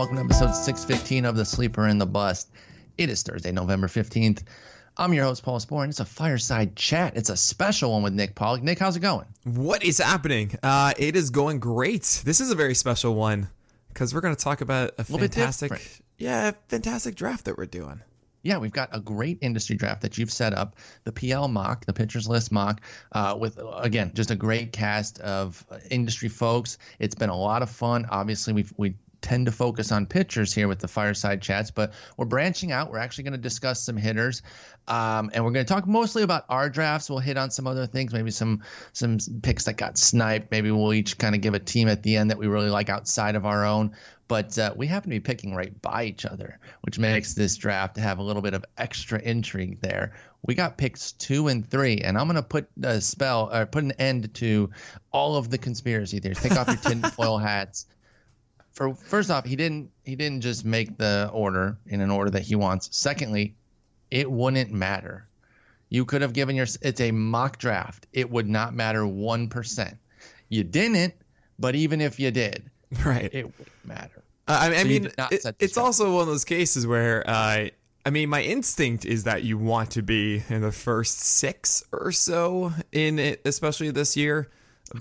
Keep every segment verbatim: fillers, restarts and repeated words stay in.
welcome to episode six fifteen of The Sleeper and the Bust. It is Thursday, November fifteenth. I'm your host, Paul Sporn. It's a fireside chat. It's a special one with Nick Pollock. Nick, how's it going? What is happening? Uh, it is going great. This is a very special one because we're going to talk about a, a fantastic, yeah, fantastic draft that we're doing. Yeah, we've got a great industry draft that you've set up, the P L mock, the Pitchers List mock, uh, with, again, just a great cast of industry folks. It's been a lot of fun. Obviously, we've, we tend to focus on pitchers here with the fireside chats, but we're branching out. We're actually going to discuss some hitters, um, and we're going to talk mostly about our drafts. We'll hit on some other things, maybe some some picks that got sniped. Maybe we'll each kind of give a team at the end that we really like outside of our own. But uh, we happen to be picking right by each other, which makes this draft have a little bit of extra intrigue there. We got picks two and three, and I'm going to put a spell or put an end to all of the conspiracy theories. Take off your tinfoil hats. For first off, he didn't he didn't just make the order in an order that he wants. Secondly, it wouldn't matter. You could have given your it's a mock draft. It would not matter one percent. You didn't, but even if you did. Right. It wouldn't matter. Uh, I mean, so I mean it, it's up. Also one of those cases where, uh, I mean, my instinct is that you want to be in the first six or so in it, especially this year.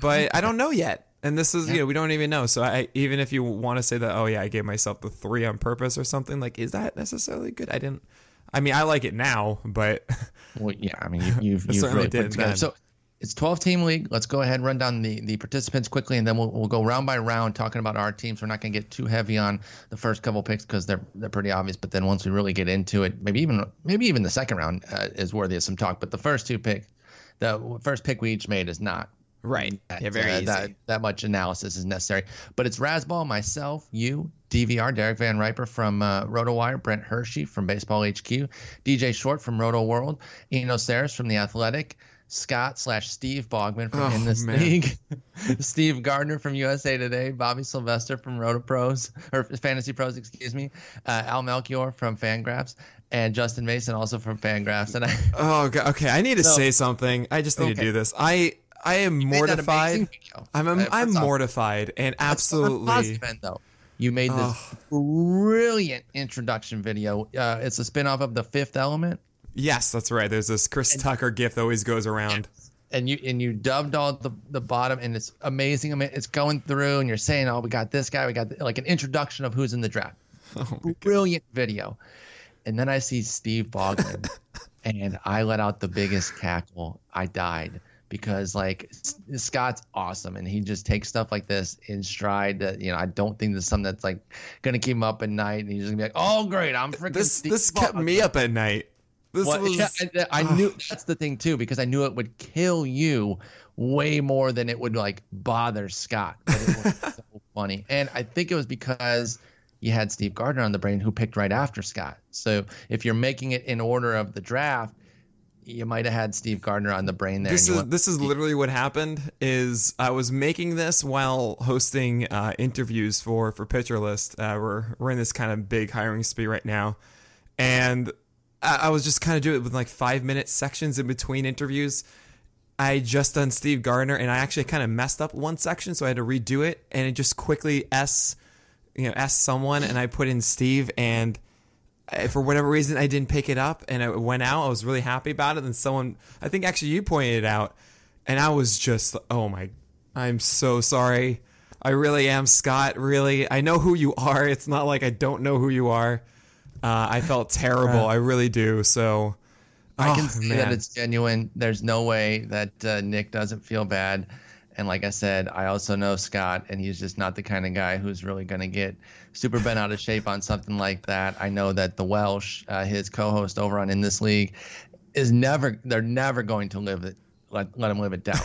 But I don't know yet. And this is, yeah. you know, we don't even know. So I, even if you want to say that, oh, yeah, I gave myself the three on purpose or something, like, is that necessarily good? I didn't. I mean, I like it now, but. Well, yeah, I mean, you, you've, you've really put it together. Then. So. It's twelve-team league. Let's go ahead and run down the, the participants quickly, and then we'll we'll go round by round talking about our teams. We're not going to get too heavy on the first couple picks because they're they're pretty obvious. But then once we really get into it, maybe even maybe even the second round uh, is worthy of some talk. But the first two pick, the first pick we each made is not right. That, yeah, very uh, easy. That, that much analysis is necessary. But it's Razball, myself, you, D V R, Derek Van Riper from uh, RotoWire, Brent Hershey from Baseball H Q, D J Short from Roto World, Eno Saris from The Athletic, Scott slash Steve Bogman from oh, In This man. League, Steve Gardner from U S A Today, Bobby Sylvester from Roto Pros or Fantasy Pros, excuse me, uh, Al Melchior from Fangraphs, and Justin Mason also from Fangraphs. And I, oh, God, okay, I need to so, say something. I just need okay. to do this. I I am you mortified. I'm a, I'm off. mortified and absolutely. Been, though. You made this oh. brilliant introduction video. Uh, it's a spinoff of The Fifth Element. Yes, that's right. There's this Chris and, Tucker gif that always goes around. And you and you dubbed all the, the bottom, and it's amazing. I mean, it's going through, and you're saying, oh, we got this guy. We got th-, like an introduction of who's in the draft. Oh Brilliant God. video. And then I see Steve Bogman, and I let out the biggest cackle. I died because, like, Scott's awesome, and he just takes stuff like this in stride. That, you know, I don't think there's something that's, like, going to keep him up at night, and he's just going to be like, oh, great, I'm freaking this, Steve This Bogman. kept me up at night. This well, was, yeah, I, I knew that's the thing, too, because I knew it would kill you way more than it would, like, bother Scott. But it was so funny. And I think it was because you had Steve Gardner on the brain who picked right after Scott. So if you're making it in order of the draft, you might have had Steve Gardner on the brain there. This is went, this is literally what happened is I was making this while hosting uh, interviews for, for Pitcher List. Uh, we're, we're in this kind of big hiring spree right now. And I was just kind of doing it with like five minute sections in between interviews. I just done Steve Gardner and I actually kind of messed up one section. So I had to redo it and it just quickly S, you know, S someone and I put in Steve and I, for whatever reason, I didn't pick it up and it went out. I was really happy about it. And someone, I think actually you pointed it out and I was just, oh my, I'm so sorry. I really am, Scott. Really. I know who you are. It's not like I don't know who you are. Uh, I felt terrible. I really do. So I can oh, see man. that it's genuine. There's no way that uh, Nick doesn't feel bad. And like I said, I also know Scott, and he's just not the kind of guy who's really going to get super bent out of shape on something like that. I know that the Welsh, uh, his co-host over on In This League, is never. They're never going to live it. Let, let him live it down.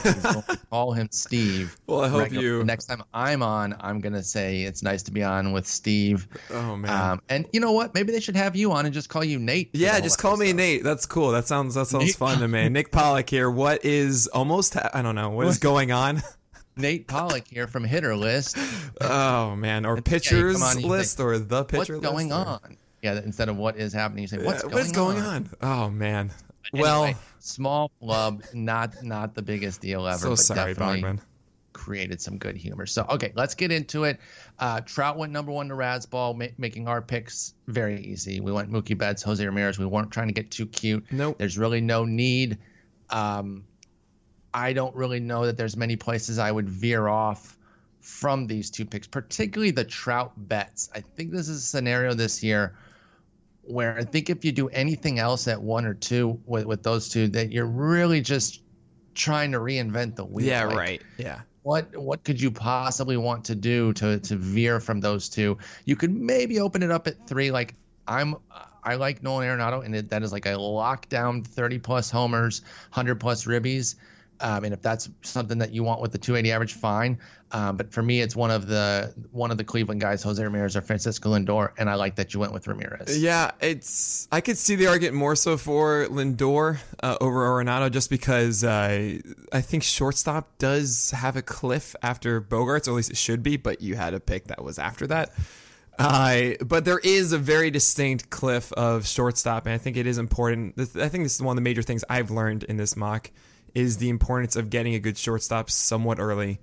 Call him Steve. Well, I hope right you. The next time I'm on, I'm going to say it's nice to be on with Steve. Oh, man. Um, and you know what? Maybe they should have you on and just call you Nate. Yeah, just call episode. me Nate. That's cool. That sounds that sounds Nate. fun to me. Nick Pollock here. What is almost, ha- I don't know, what is going on? Nate Pollock here from Hitter List. Oh, man. Or Pitchers yeah, on, List think, or The Pitcher List. What's going list, on? Or? Yeah, instead of what is happening, you say, what's yeah, going on? What's going on? on? Oh, man. Anyway, well, small flub, not not the biggest deal ever. So but sorry, Bogman. created some good humor. So, okay, let's get into it. Uh, Trout went number one to Razzball, ma- making our picks very easy. We went Mookie Betts, Jose Ramirez. We weren't trying to get too cute. Nope. There's really no need. Um, I don't really know that there's many places I would veer off from these two picks, particularly the Trout bets. I think this is a scenario this year where I think if you do anything else at one or two with, with those two, that you're really just trying to reinvent the wheel. Yeah, like, right. Yeah. What what could you possibly want to do to to veer from those two? You could maybe open it up at three. Like I'm, I like Nolan Arenado, and it, that is like a lockdown thirty plus homers, one hundred plus ribbies. Um, and if that's something that you want with the two eighty average, fine. Um, but for me, it's one of the one of the Cleveland guys, Jose Ramirez or Francisco Lindor, and I like that you went with Ramirez. Yeah, it's I could see the argument more so for Lindor uh, over Arenado just because uh, I think shortstop does have a cliff after Bogarts, or at least it should be. But you had a pick that was after that. Uh, but there is a very distinct cliff of shortstop, and I think it is important. I think this is one of the major things I've learned in this mock. Is the importance of getting a good shortstop somewhat early.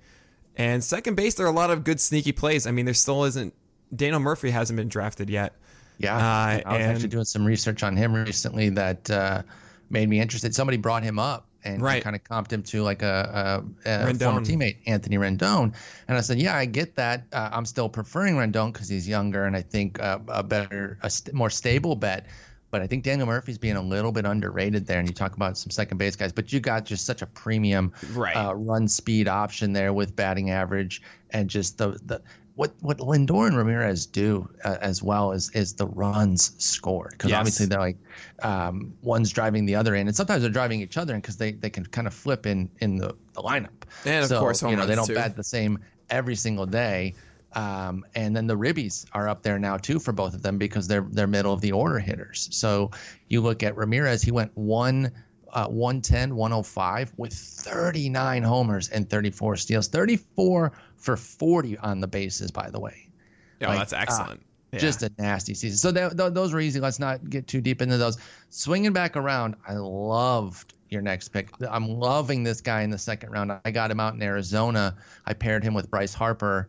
And second base, there are a lot of good sneaky plays. I mean, there still isn't... Daniel Murphy hasn't been drafted yet. Yeah, uh, I was and, actually doing some research on him recently that uh, made me interested. Somebody brought him up and right. kind of comped him to like a, a, a former teammate, Anthony Rendon. And I said, yeah, I get that. Uh, I'm still preferring Rendon because he's younger and I think uh, a better, a st- more stable bet. But I think Daniel Murphy's being a little bit underrated there, and you talk about some second base guys. But you got just such a premium right. uh, run speed option there with batting average, and just the the what what Lindor and Ramirez do uh, as well is is the runs scored because yes. obviously they're like um, one's driving the other in, and sometimes they're driving each other in because they, they can kind of flip in in the, the lineup. And so, of course, you know they don't too. bat the same every single day. Um, and then the ribbies are up there now too for both of them because they're they're middle of the order hitters. So you look at Ramirez, he went one uh, one ten, one oh five with thirty-nine homers and thirty-four steals, thirty-four for forty on the bases. By the way, yeah, like, that's excellent. Uh, yeah. Just a nasty season. So that, th- those were easy. Let's not get too deep into those. Swinging back around, I loved your next pick. I'm loving this guy in the second round. I got him out in Arizona. I paired him with Bryce Harper.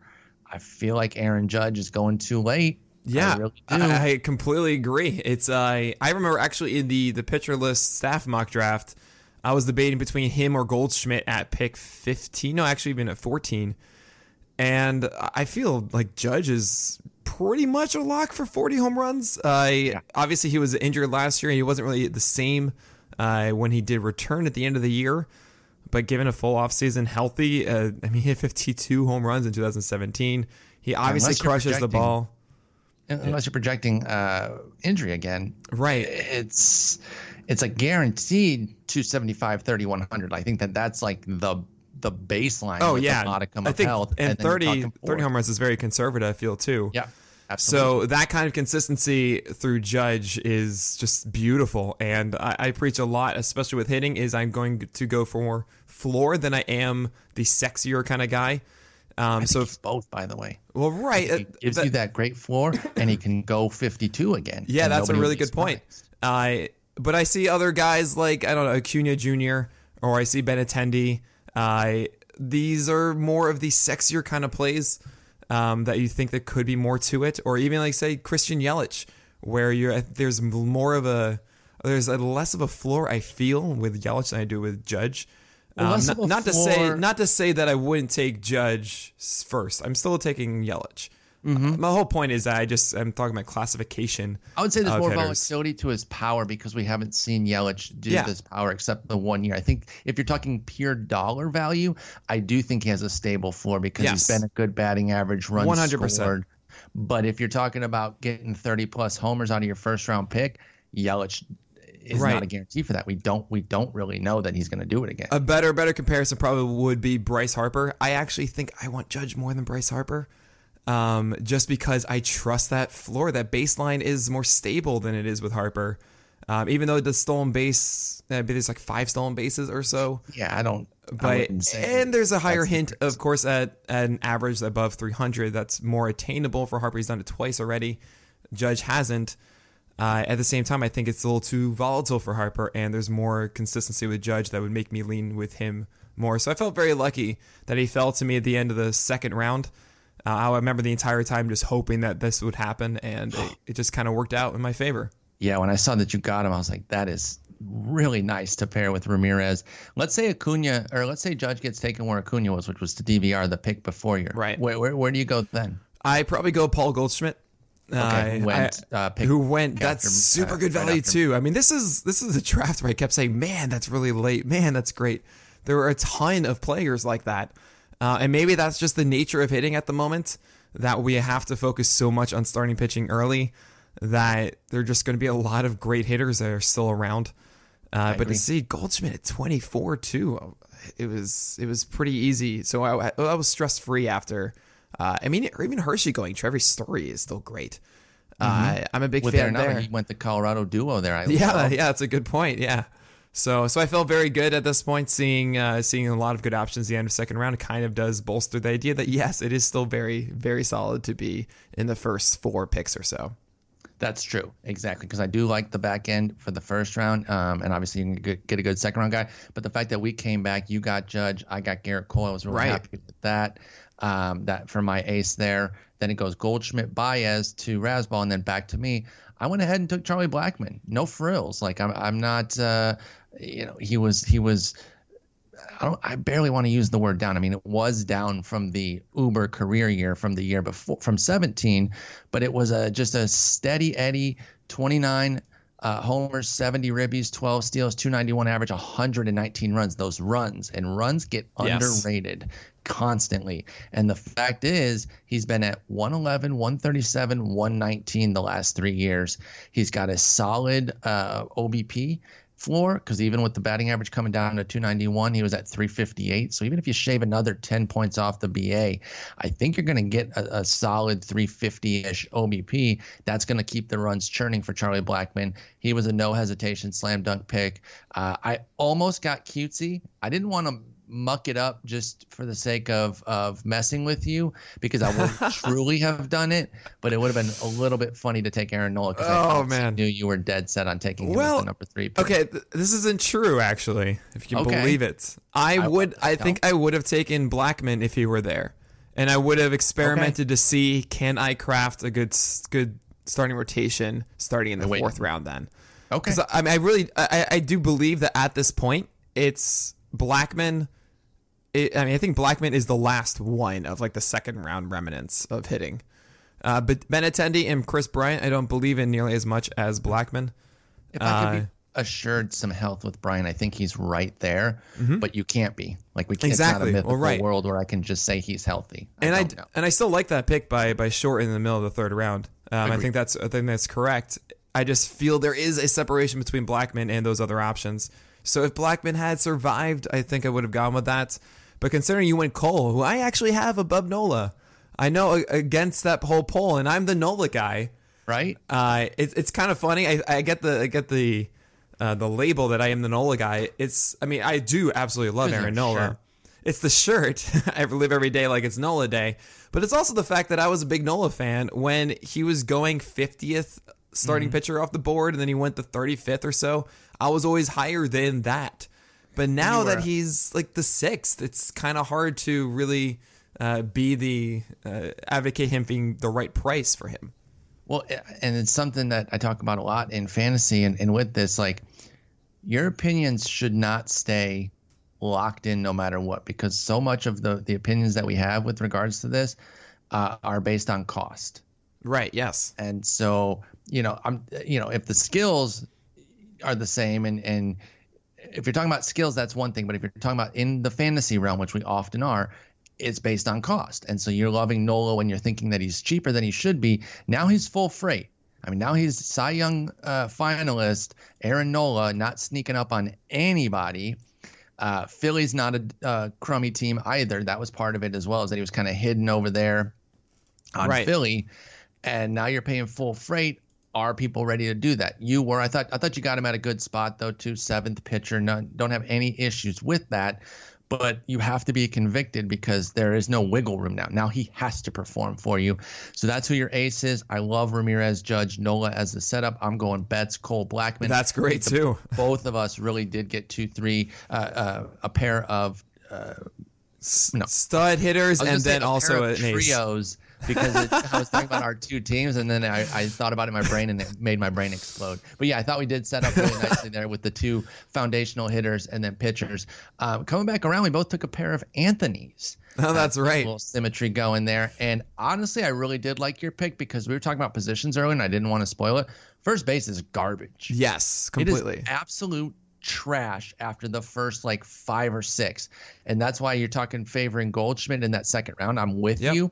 I feel like Aaron Judge is going too late. Yeah, I, really I, I completely agree. It's uh, I remember actually in the, the pitcher list staff mock draft, I was debating between him or Goldschmidt at pick fifteen. No, actually even at fourteen. And I feel like Judge is pretty much a lock for forty home runs. Uh, yeah. Obviously, he was injured last year, and he wasn't really the same uh, when he did return at the end of the year. But given a full offseason healthy, uh, I mean, he hit fifty-two home runs in two thousand seventeen. He obviously crushes the ball. Unless you're projecting uh, injury again. Right. It's it's a guaranteed two seventy-five, thirty, one hundred. I think that that's like the the baseline. Oh, yeah. A modicum of health. And, and thirty, thirty home runs is very conservative, I feel, too. Yeah, absolutely. So that kind of consistency through Judge is just beautiful. And I, I preach a lot, especially with hitting, is I'm going to go for more floor than I am the sexier kind of guy. Um, I think so if, both, by the way. Well, right. He gives that, you that great floor, and he can go fifty-two again. Yeah, that's a really good point. Uh, but I see other guys like, I don't know, Acuna Junior, or I see Benintendi. Uh, these are more of the sexier kind of plays um, that you think there could be more to it. Or even, like, say, Christian Yelich, where you're there's more of a, there's a less of a floor, I feel, with Yelich than I do with Judge. Um, not, not to say, not to say that I wouldn't take Judge first. I'm still taking Yelich. Mm-hmm. Uh, my whole point is that I just I'm talking about classification. I would say there's more hitters. Volatility to his power because we haven't seen Yelich do yeah. this power except the one year. I think if you're talking pure dollar value, I do think he has a stable floor because yes. he's been a good batting average, runs one hundred percent. Scored. But if you're talking about getting thirty plus homers out of your first round pick, Yelich. Is right. not a guarantee for that. We don't we don't really know that he's going to do it again. A better better comparison probably would be Bryce Harper. I actually think I want Judge more than Bryce Harper um, just because I trust that floor. That baseline is more stable than it is with Harper. Um, even though the stolen base, I mean, there's like five stolen bases or so. Yeah, I don't. But I wouldn't say and there's a higher hint, of course, at, at an average above three hundred. That's more attainable for Harper. He's done it twice already. Judge hasn't. Uh, at the same time, I think it's a little too volatile for Harper, and there's more consistency with Judge that would make me lean with him more. So I felt very lucky that he fell to me at the end of the second round. Uh, I remember the entire time just hoping that this would happen, and it, it just kind of worked out in my favor. Yeah, when I saw that you got him, I was like, that is really nice to pair with Ramirez. Let's say Acuna, or let's say Judge gets taken where Acuna was, which was to D V R the pick before you. Right. Where, where, where do you go then? I probably go Paul Goldschmidt. Okay, who went, I, uh, pick who went after, that's super uh, good value right too. I mean, this is this is a draft where I kept saying, man, that's really late. Man, that's great. There were a ton of players like that. Uh, and maybe that's just the nature of hitting at the moment, that we have to focus so much on starting pitching early that there are just going to be a lot of great hitters that are still around. Uh, but to see Goldschmidt at twenty-four too, it was it was pretty easy. So I, I was stress-free after. Uh, I mean, even Hershey going, Trevor Story is still great. Mm-hmm. Uh, I'm a big With fan there. He went the Colorado duo there. I yeah, love. yeah, that's a good point. Yeah, so so I felt very good at this point, seeing uh, seeing a lot of good options. The end of second round kind of does bolster the idea that yes, it is still very very solid to be in the first four picks or so. That's true, exactly, because I do like the back end for the first round, um, and obviously you can get a good second round guy. But the fact that we came back, you got Judge, I got Garrett Cole. I was really right. happy with that. Um, that for my ace there. Then it goes Goldschmidt, Baez to Rasball, and then back to me. I went ahead and took Charlie Blackmon. No frills. Like I'm, I'm not. Uh, you know, he was, he was. I don't. I barely want to use the word down. I mean, it was down from the uber career year from the year before, from seventeen, but it was a just a steady Eddie. Twenty-nine uh, homers, seventy ribbies, twelve steals, two ninety-one average, one hundred nineteen runs. Those runs and runs get yes. underrated. Constantly. And the fact is, he's been at one eleven, one thirty-seven, one nineteen the last three years. He's got a solid uh, O B P floor, because even with the batting average coming down to two ninety-one, he was at three fifty-eight. So even if you shave another ten points off the B A, I think you're going to get a, a solid three fifty-ish O B P. That's going to keep the runs churning for Charlie Blackmon. He was a no hesitation slam dunk pick. Uh, I almost got cutesy. I didn't want to muck it up just for the sake of of messing with you, because I would truly have done it, but it would have been a little bit funny to take Aaron Nola, because oh, I man. knew you were dead set on taking him well, as the number three pick. Okay, th- this isn't true, actually, if you can okay. believe it. I, I would. I think I would have taken Blackmon if he were there, and I would have experimented okay. to see, can I craft a good good starting rotation starting in the Wait. fourth round then. Okay. Because I, I mean, I really, I, I do believe that at this point, it's Blackmon. It, I mean, I think Blackmon is the last one of like the second round remnants of hitting. Uh, but Benintendi and Chris Bryant, I don't believe in nearly as much as Blackmon. If uh, I could be assured some health with Bryant, I think he's right there, mm-hmm. but you can't be. Like we can't exactly. It's not a mythical well, right. world where I can just say he's healthy. I and I know. and I still like that pick by by Short in the middle of the third round. Um, I think that's I think that's correct. I just feel there is a separation between Blackmon and those other options. So if Blackmon had survived, I think I would have gone with that. But considering you went Cole, who I actually have above Nola, I know against that whole poll, and I'm the Nola guy, right? Uh, it's it's kind of funny. I, I get the I get the uh, the label that I am the Nola guy. It's I mean I do absolutely love Aaron Nola. It's the shirt. I live every day like it's Nola day. But it's also the fact that I was a big Nola fan when he was going fiftieth starting mm-hmm. pitcher off the board, and then he went to thirty-fifth or so. I was always higher than that. But now that he's like the sixth, it's kind of hard to really uh, be the uh, advocate him being the right price for him. Well, and it's something that I talk about a lot in fantasy and, and with this, like your opinions should not stay locked in no matter what, because so much of the, the opinions that we have with regards to this uh, are based on cost. Right. Yes. And so, you know, I'm, you know, if the skills are the same and, and, if you're talking about skills, that's one thing. But if you're talking about in the fantasy realm, which we often are, it's based on cost. And so you're loving Nola and you're thinking that he's cheaper than he should be. Now he's full freight. I mean, now he's Cy Young uh, finalist, Aaron Nola, not sneaking up on anybody. Uh, Philly's not a uh, crummy team either. That was part of it as well, is that he was kind of hidden over there on right. Philly. And now you're paying full freight. Are people ready to do that? You were. I thought I thought you got him at a good spot, though, too. Seventh pitcher. None, don't have any issues with that. But you have to be convicted because there is no wiggle room now. Now he has to perform for you. So that's who your ace is. I love Ramirez, Judge, Nola as the setup. I'm going Betts, Cole, Blackmon. That's great, the, too. Both of us really did get two, three, uh, uh, a pair of uh, no. stud hitters and then also a trios ace. Because it, I was talking about our two teams, and then I, I thought about it in my brain, and it made my brain explode. But yeah, I thought we did set up really nicely there with the two foundational hitters and then pitchers. Uh, coming back around, we both took a pair of Anthonys. Oh, that's right. A little symmetry going there. And honestly, I really did like your pick because we were talking about positions earlier, and I didn't want to spoil it. First base is garbage. Yes, completely. It is absolute trash after the first like five or six. And that's why you're talking favoring Goldschmidt in that second round. I'm with yep. you.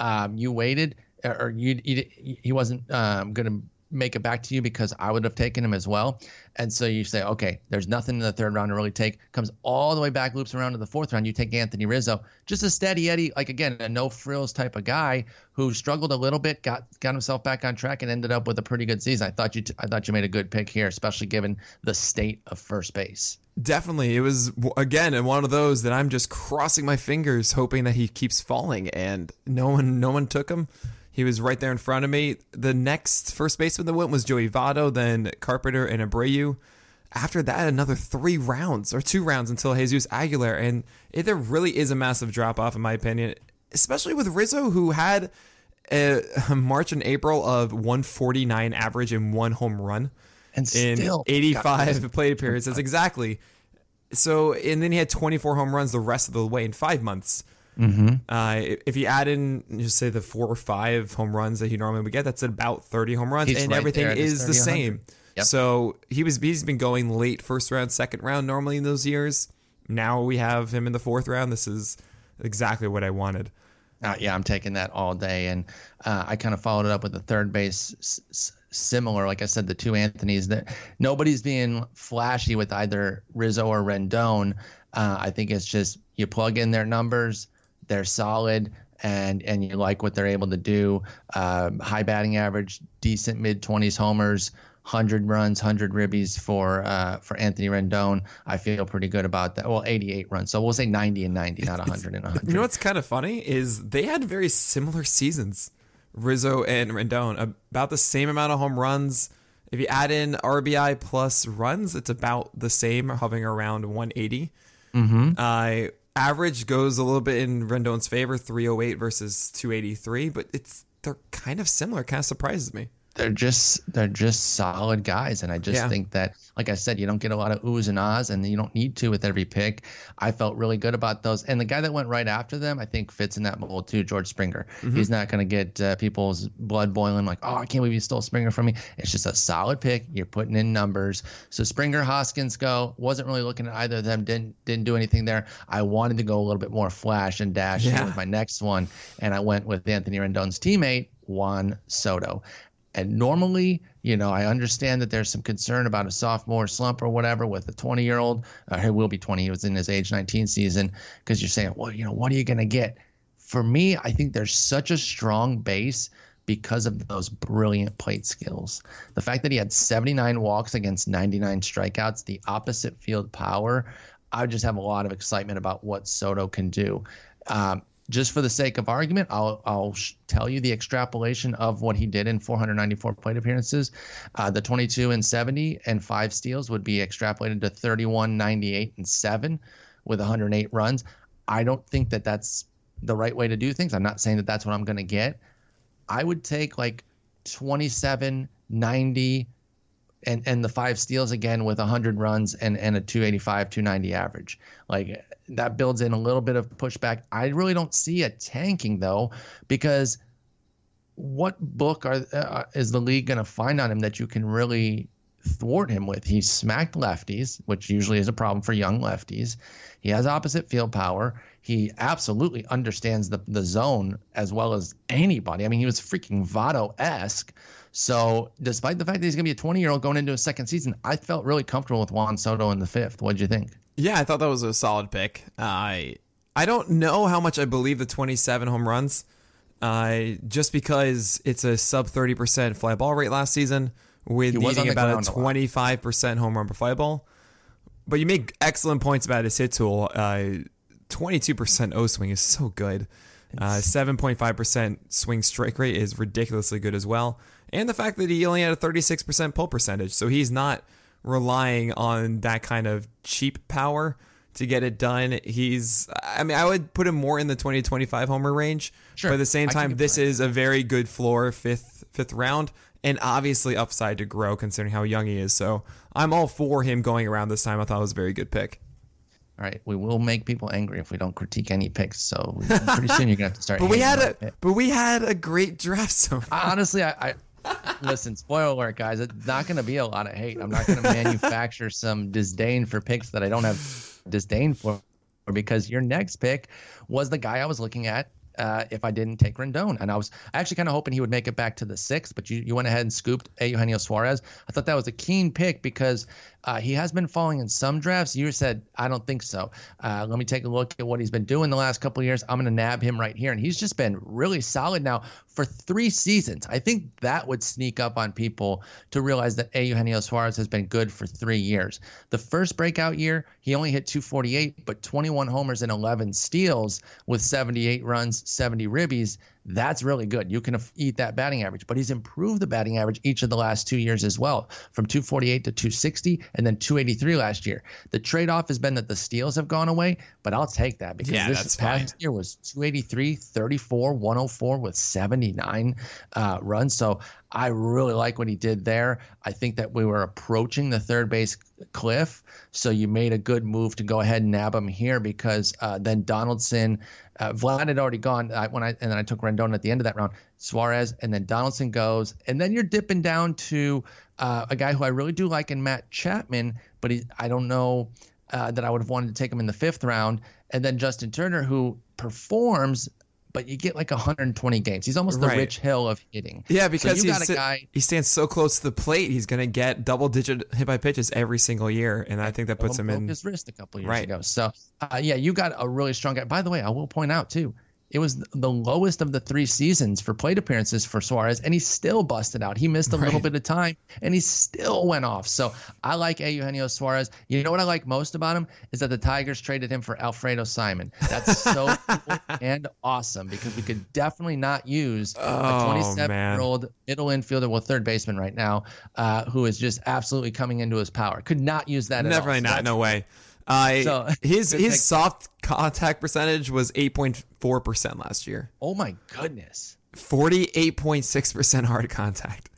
Um, you waited, or you, you he wasn't um, going to make it back to you because I would have taken him as well. And so you say, okay, there's nothing in the third round to really take. Comes all the way back, loops around to the fourth round. You take Anthony Rizzo, just a steady Eddie, like again, a no frills type of guy who struggled a little bit, got got himself back on track and ended up with a pretty good season. I thought you, t- I thought you made a good pick here, especially given the state of first base. Definitely. It was, again, one of those that I'm just crossing my fingers, hoping that he keeps falling, and no one, no one took him. He was right there in front of me. The next first baseman that went was Joey Votto, then Carpenter and Abreu. After that, another three rounds or two rounds until Jesus Aguilar. And it, there really is a massive drop-off, in my opinion, especially with Rizzo, who had a March and April of one forty-nine average and one home run and still in eighty-five plate appearances. Exactly. So, and then he had twenty-four home runs the rest of the way in five months. Mm-hmm. Uh, if you add in, just say, the four or five home runs that he normally would get, that's about thirty home runs, he's and right everything is the same. Yep. So he was he's been going late first round, second round normally in those years. Now we have him in the fourth round. This is exactly what I wanted. Uh, yeah, I'm taking that all day, and uh, I kind of followed it up with the third base s- s- similar. Like I said, the two Anthonys. That nobody's being flashy with either Rizzo or Rendon. Uh, I think it's just you plug in their numbers. They're solid, and and you like what they're able to do. Um, high batting average, decent mid-twenties homers, one hundred runs, one hundred ribbies for uh, for Anthony Rendon. I feel pretty good about that. Well, eighty-eight runs. So we'll say ninety and ninety, not one hundred and one hundred. You know what's kind of funny is they had very similar seasons, Rizzo and Rendon, about the same amount of home runs. If you add in R B I plus runs, it's about the same, hovering around one eighty. Mm-hmm. I. Uh, Average goes a little bit in Rendon's favor, three oh eight versus two eighty-three, but it's they're kind of similar. It kind of surprises me. They're just they're just solid guys, and I just yeah. think that, like I said, you don't get a lot of oohs and ahs, and you don't need to with every pick. I felt really good about those, and the guy that went right after them, I think, fits in that mold too, George Springer. Mm-hmm. He's not going to get uh, people's blood boiling like, oh, I can't believe you stole Springer from me. It's just a solid pick. You're putting in numbers. So Springer, Hoskins go. Wasn't really looking at either of them. Didn't didn't do anything there. I wanted to go a little bit more flash and dash yeah. with my next one, and I went with Anthony Rendon's teammate, Juan Soto. And normally, you know, I understand that there's some concern about a sophomore slump or whatever with a twenty-year-old. Uh, he will be twenty. He was in his age nineteen season, because you're saying, well, you know, what are you going to get? For me, I think there's such a strong base because of those brilliant plate skills. The fact that he had seventy-nine walks against ninety-nine strikeouts, the opposite field power, I just have a lot of excitement about what Soto can do. Um, Just for the sake of argument, I'll I'll tell you the extrapolation of what he did in four ninety-four plate appearances. Uh, the twenty-two and seventy and five steals would be extrapolated to thirty-one, ninety-eight, and seven with one hundred eight runs. I don't think that that's the right way to do things. I'm not saying that that's what I'm going to get. I would take like twenty-seven, ninety, and and the five steals again with one hundred runs and, and a two eighty-five, two ninety average. Like, that builds in a little bit of pushback. I really don't see a tanking, though, because what book are uh, is the league going to find on him that you can really thwart him with? He smacked lefties, which usually is a problem for young lefties. He has opposite field power. He absolutely understands the, the zone as well as anybody. I mean, he was freaking Votto-esque. So despite the fact that he's going to be a twenty-year-old going into his second season, I felt really comfortable with Juan Soto in the fifth. What did you think? Yeah, I thought that was a solid pick. Uh, I I don't know how much I believe the twenty-seven home runs, uh, just because it's a sub thirty percent fly ball rate last season with needing about a twenty-five percent home run per fly ball. But you make excellent points about his hit tool. Uh, twenty-two percent O swing is so good. Uh, seven point five percent swing strike rate is ridiculously good as well. And the fact that he only had a thirty-six percent pull percentage, so he's not relying on that kind of cheap power. to get it done. He's, I mean, I would put him more in the twenty to twenty-five homer range. Sure. But at the same time, this right. is a very good floor fifth fifth round, and obviously upside to grow considering how young he is. So I'm all for him going around this time. I thought it was a very good pick. All right, we will make people angry if we don't critique any picks. So pretty soon you're gonna have to start. but we had a pick. but we had a great draft so far. I, honestly, I, I listen. Spoiler alert, guys. It's not gonna be a lot of hate. I'm not gonna manufacture some disdain for picks that I don't have disdain for, because your next pick was the guy I was looking at. Uh, if I didn't take Rendon, and I was actually kind of hoping he would make it back to the sixth, but you, you went ahead and scooped Eugenio Suarez. I thought that was a keen pick because uh, he has been falling in some drafts. You said, I don't think so. Uh, let me take a look at what he's been doing the last couple of years. I'm going to nab him right here. And he's just been really solid now for three seasons. I think that would sneak up on people to realize that Eugenio Suarez has been good for three years. The first breakout year, he only hit two forty-eight, but twenty-one homers and eleven steals with seventy-eight runs, seventy ribbies. That's really good. You can eat that batting average, but he's improved the batting average each of the last two years as well, from two forty-eight to two sixty and then two eighty-three last year. The trade-off has been that the steals have gone away, but I'll take that because yeah, this past year was two eighty-three, thirty-four, one oh four with seventy-nine uh, runs. So I really like what he did there. I think that we were approaching the third base cliff, so you made a good move to go ahead and nab him here because uh, then Donaldson, uh, Vlad had already gone I, when I and then I took Rendon at the end of that round, Suarez, and then Donaldson goes, and then you're dipping down to uh, a guy who I really do like in Matt Chapman, but he, I don't know uh, that I would have wanted to take him in the fifth round, and then Justin Turner, who performs. But you get like one hundred twenty games. He's almost the right. Rich Hill of hitting. Yeah, because so you got a guy, he stands so close to the plate, he's going to get double-digit hit-by-pitches every single year, and I think that puts him in. He broke his wrist a couple years right. ago. So, uh, yeah, you got a really strong guy. By the way, I will point out, too, it was the lowest of the three seasons for plate appearances for Suarez, and he still busted out. He missed a right. little bit of time, and he still went off. So I like Eugenio Suarez. You know what I like most about him is that the Tigers traded him for Alfredo Simon. That's so cool and awesome because we could definitely not use oh, a twenty-seven-year-old middle infielder, well, third baseman right now, uh, who is just absolutely coming into his power. Could not use that at Definitely all. Definitely not. No way. Uh, so, his his soft contact percentage was eight point four percent last year. Oh, my goodness. forty-eight point six percent hard contact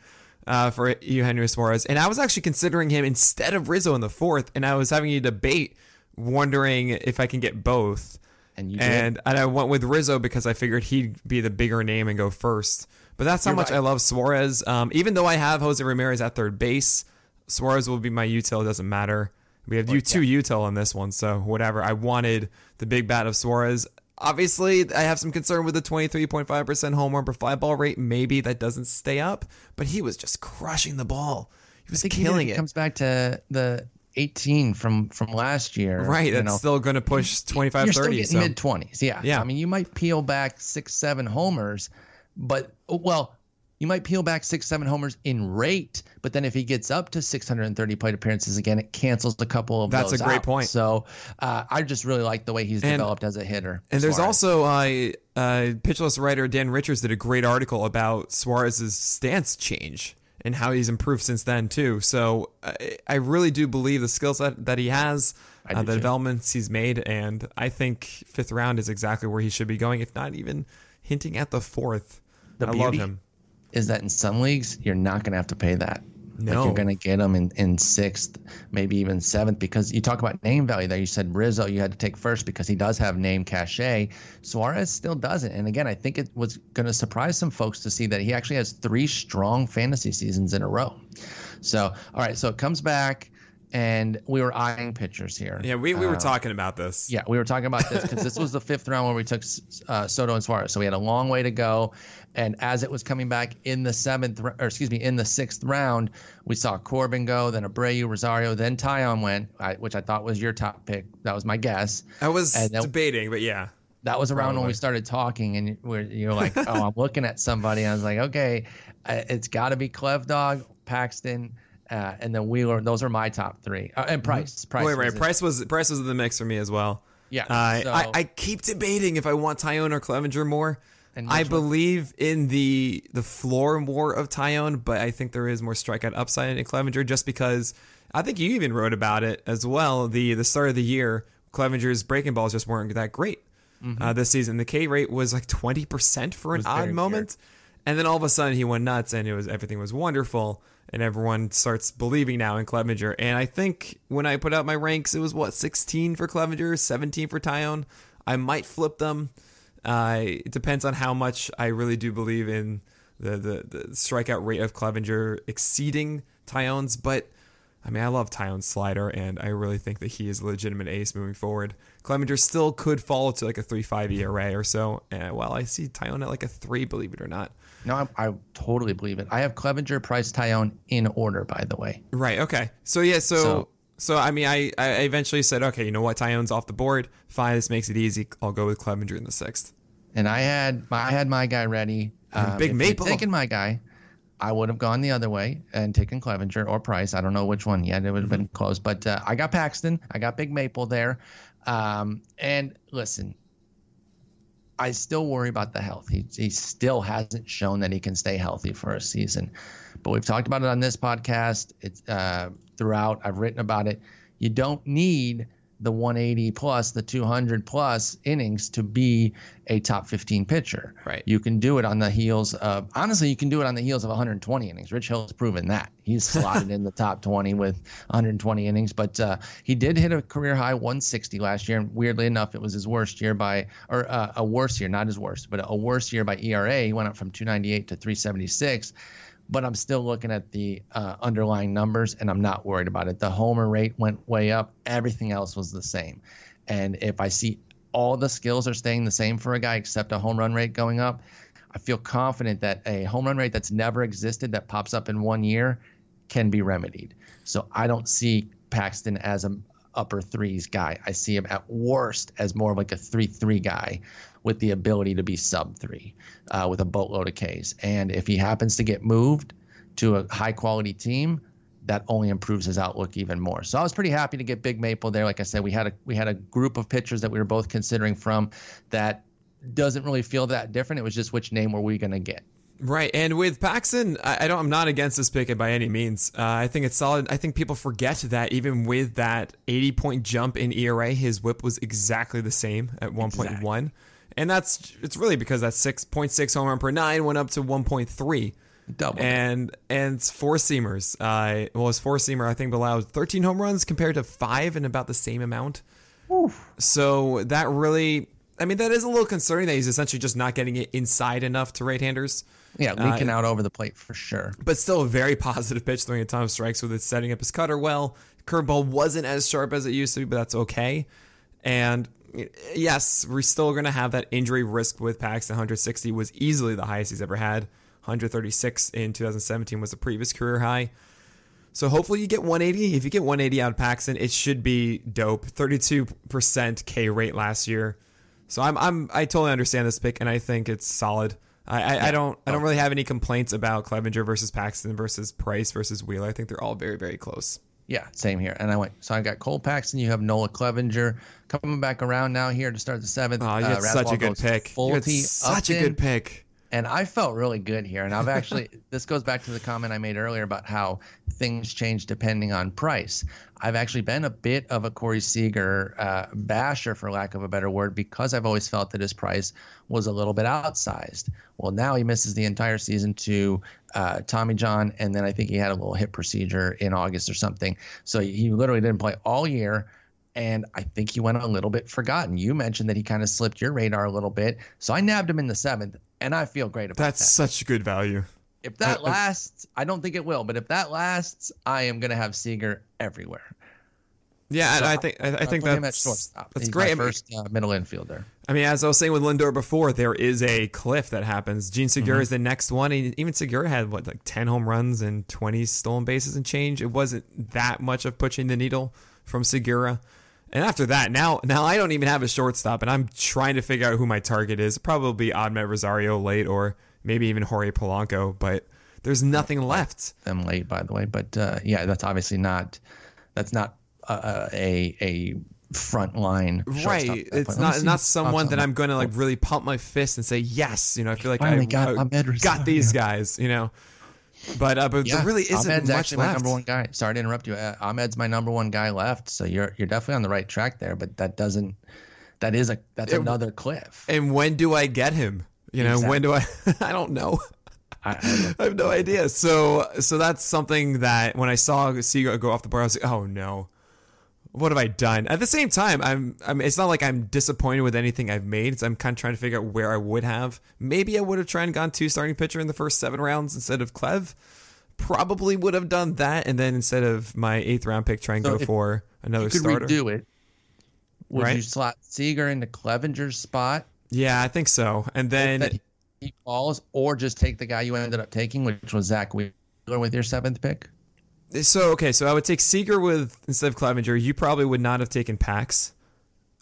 uh, for Eugenio Suarez. And I was actually considering him instead of Rizzo in the fourth, and I was having a debate wondering if I can get both. And you did. And, and I went with Rizzo because I figured he'd be the bigger name and go first. But that's how You're much right. I love Suarez. Um, even though I have Jose Ramirez at third base, Suarez will be my util. It doesn't matter. We have you two util on this one, so whatever. I wanted the big bat of Suarez. Obviously, I have some concern with the twenty-three point five percent home run per fly ball rate. Maybe that doesn't stay up, but he was just crushing the ball. He was killing it. It comes back to the eighteen from, from last year. Right, that's know. still going to push twenty-five, You're thirty. You're still getting so. mid-twenties, yeah. yeah. So, I mean, you might peel back six, seven homers, but, well... You might peel back six, seven homers in rate, but then if he gets up to six hundred thirty plate appearances again, it cancels a couple of That's those That's a great out. point. So uh, I just really like the way he's and, developed as a hitter. And there's Suarez. also uh, uh, Pitchless writer Dan Richards did a great article about Suarez's stance change and how he's improved since then too. So I, I really do believe the skill set that he has, uh, the too. developments he's made, and I think fifth round is exactly where he should be going, if not even hinting at the fourth. The I beauty. love him. Is that in some leagues, you're not going to have to pay that. No. Like you're going to get them in, in sixth, maybe even seventh, because you talk about name value there. You said Rizzo you had to take first because he does have name cachet. Suarez still doesn't. And again, I think it was going to surprise some folks to see that he actually has three strong fantasy seasons in a row. So, all right, so it comes back. And we were eyeing pitchers here. Yeah, we, we were uh, talking about this. Yeah, we were talking about this because this was the fifth round where we took uh, Soto and Suarez. So we had a long way to go. And as it was coming back in the seventh, or excuse me, in the sixth round, we saw Corbin go, then Abreu, Rosario, then Taillon went, I, which I thought was your top pick. That was my guess. I was then, debating, but yeah. That was around Probably. when we started talking, and we're, you're like, oh, I'm looking at somebody. And I was like, okay, it's got to be Clevdog, Paxton. Uh, and then Wheeler, those are my top three. Uh, and Price. Price, Wait, right. was Price, was, Price was in the mix for me as well. Yeah. Uh, so. I, I keep debating if I want Taillon or Clevinger more. And I believe one? in the the floor more of Taillon, but I think there is more strikeout upside in Clevinger just because I think you even wrote about it as well. The, the start of the year Clevenger's breaking balls just weren't that great mm-hmm. uh, this season. The K rate was like twenty percent for an odd moment. Weird. And then all of a sudden he went nuts and it was everything was wonderful. And everyone starts believing now in Clevenger. And I think when I put out my ranks, it was, what, sixteen for Clevenger, seventeen for Tyone. I might flip them. Uh, it depends on how much I really do believe in the, the, the strikeout rate of Clevenger exceeding Tyone's. But, I mean, I love Tyone's slider, and I really think that he is a legitimate ace moving forward. Clevenger still could fall to like a three point five E R A or so. And, well, I see Tyone at like a three, believe it or not. No, I, I totally believe it. I have Clevenger, Price, Tyone in order, by the way. Right. Okay. So, yeah. So, so, so I mean, I, I eventually said, okay, you know what? Tyone's off the board. Fine. This makes it easy. I'll go with Clevenger in the sixth. And I had my, I had my guy ready. Um, Big Maple. Taking my guy, I would have gone the other way and taken Clevenger or Price. I don't know which one yet. It would have been close. But uh, I got Paxton. I got Big Maple there. Um, and listen. I still worry about the health. He, he still hasn't shown that he can stay healthy for a season. But we've talked about it on this podcast. It's uh, throughout. I've written about it. You don't need the one eighty plus, the two hundred plus innings to be a top fifteen pitcher. Right. You can do it on the heels of – honestly, you can do it on the heels of one hundred twenty innings. Rich Hill's proven that. He's slotted in the top twenty with one hundred twenty innings. But uh, he did hit a career-high one sixty last year. And weirdly enough, it was his worst year by – or uh, a worse year, not his worst, but a worse year by E R A. He went up from two ninety-eight to three seventy-six. But I'm still looking at the uh, underlying numbers, and I'm not worried about it. The homer rate went way up. Everything else was the same. And if I see all the skills are staying the same for a guy except a home run rate going up, I feel confident that a home run rate that's never existed that pops up in one year can be remedied. So I don't see Paxton as an upper threes guy. I see him at worst as more of like a three three guy, with the ability to be sub three uh, with a boatload of Ks. And if he happens to get moved to a high-quality team, that only improves his outlook even more. So I was pretty happy to get Big Maple there. Like I said, we had a we had a group of pitchers that we were both considering from that doesn't really feel that different. It was just which name were we going to get. Right, and with Paxton, I don't. I'm not against this pick by any means. Uh, I think it's solid. I think people forget that even with that eighty point jump in E R A, his whip was exactly the same at exactly. one point one. And that's it's really because that six point six home run per nine went up to one point three. Double. And and it's four seamers. Uh, well, his four seamer, I think, allowed thirteen home runs compared to five in about the same amount. Oof. So that really, I mean, that is a little concerning that he's essentially just not getting it inside enough to right-handers. Yeah, leaking uh, out over the plate for sure. But still a very positive pitch, throwing a ton of strikes with it, setting up his cutter well. Curveball wasn't as sharp as it used to be, but that's okay. And yes, we're still going to have that injury risk with Paxton. one hundred sixty was easily the highest he's ever had. one hundred thirty-six in two thousand seventeen was the previous career high. So hopefully you get one eighty. If you get one eighty out of Paxton, it should be dope. thirty-two percent K rate last year. So I'm I'm I totally understand this pick, and I think it's solid. I, I, yeah. I don't I don't really have any complaints about Clevenger versus Paxton versus Price versus Wheeler. I think they're all very, very close. Yeah, same here. And I went, so I got Cole Paxton. You have Nola Clevenger coming back around now here to start the seventh. Oh, you had uh, such a good pick. Fulte, such Upton, a good pick. And I felt really good here. And I've actually, this goes back to the comment I made earlier about how things change depending on price. I've actually been a bit of a Corey Seager uh, basher, for lack of a better word, because I've always felt that his price was a little bit outsized. Well, now he misses the entire season to uh, Tommy John, and then I think he had a little hip procedure in August or something. So he literally didn't play all year. And I think he went a little bit forgotten. You mentioned that he kind of slipped your radar a little bit. So I nabbed him in the seventh, and I feel great about that. That's such good value. If that I, lasts, I don't think it will, but if that lasts, I am going to have Seager everywhere. Yeah, so I, I think I, I think that's, that's He's great. My first uh, middle infielder. I mean, as I was saying with Lindor before, there is a cliff that happens. Gene Segura mm-hmm. is the next one. And even Segura had, what, like ten home runs and twenty stolen bases and change. It wasn't that much of pushing the needle from Segura. And after that, now now I don't even have a shortstop, and I'm trying to figure out who my target is. Probably Admet Rosario late, or maybe even Jorge Polanco, but there's nothing left. I'm late, by the way, but uh, yeah, that's obviously not that's not uh, a a front line right. It's not not someone that I'm going to like really pump my fist and say yes. You know, I feel like I, got, I, I got these guys. You know, But uh, but yeah, there really isn't Ahmed's much actually left. My number one guy. Sorry to interrupt you. Uh, Ahmed's my number one guy left. So you're you're definitely on the right track there. But that doesn't. That is a that's it, another cliff. And when do I get him? You know, exactly. when do I? I don't know. I, I, I have no idea. So so that's something that when I saw Seager go off the board, I was like, oh no, what have I done? At the same time, I'm I'm. It's not like I'm disappointed with anything I've made. It's, I'm kind of trying to figure out where I would have. Maybe I would have tried and gone two starting pitcher in the first seven rounds instead of Clev. Probably would have done that, and then instead of my eighth round pick, try and so go for another starter. You could redo it. Would right? you slot Seager into Clevenger's spot? Yeah, I think so. And then he falls, or just take the guy you ended up taking, which was Zach Wheeler with your seventh pick. So okay, so I would take Seager with instead of Clevenger. You probably would not have taken Pax,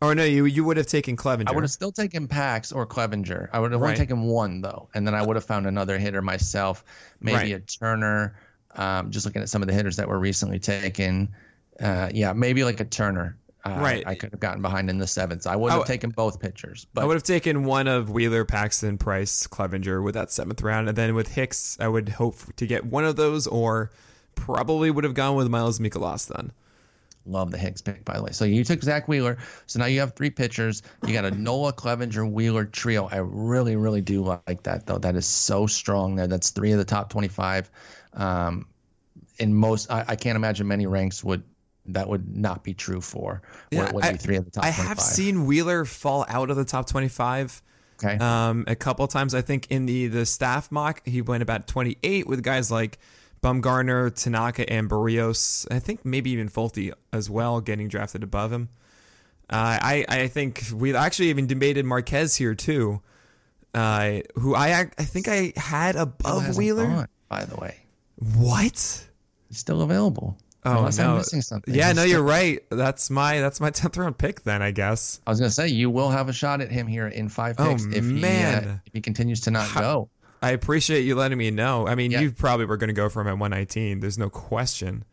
or no, you you would have taken Clevenger. I would have still taken Pax or Clevenger. I would have right. only taken one though, and then I would have found another hitter myself, maybe right. a Turner. Um, just looking at some of the hitters that were recently taken, uh, yeah, maybe like a Turner. Uh, right, I could have gotten behind in the seventh. I would have I, taken both pitchers. But I would have taken one of Wheeler, Paxton, Price, Clevenger with that seventh round, and then with Hicks, I would hope to get one of those, or probably would have gone with Miles Mikolas then. Love the Hicks pick, by the way. So you took Zach Wheeler. So now you have three pitchers. You got a Nola, Clevenger, Wheeler trio. I really, really do like that though. That is so strong there. That's three of the top twenty-five. Um, in most, I, I can't imagine many ranks would. That would not be true for yeah, what would I, be three of the top I twenty-five. I have seen Wheeler fall out of the top twenty-five okay. um, a couple of times. I think in the, the staff mock, he went about twenty-eight with guys like Bumgarner, Tanaka, and Barrios. I think maybe even Fulte as well getting drafted above him. Uh, I, I think we actually even debated Marquez here too, uh, who I I think I had above Wheeler. Gone, by the way. What? He's still available. Oh, unless no. I'm missing something. Yeah, He's no, still... you're right. That's my that's my tenth round pick then, I guess. I was gonna say you will have a shot at him here in five picks oh, if man. he uh, if he continues to not How... go. I appreciate you letting me know. I mean, yeah. you probably were gonna go for him at one nineteen. There's no question.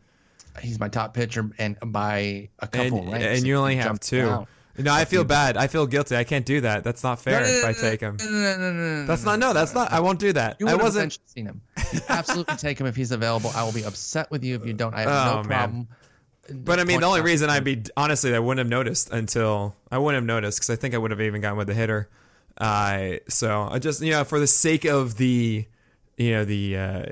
He's my top pitcher, and by a couple and, ranks. And you only have two. Down. No, I feel bad. I feel guilty. I can't do that. That's not fair no, no, no, if I take him. No, no, no, no, no, that's not. No, that's not. I won't do that. You I wasn't seen him. You absolutely take him if he's available. I will be upset with you if you don't. I have oh, no problem. Man. But I mean, the only reason I'd be honestly, I wouldn't have noticed until I wouldn't have noticed because I think I would have even gone with the hitter. Uh, so I just you know for the sake of the you know the uh,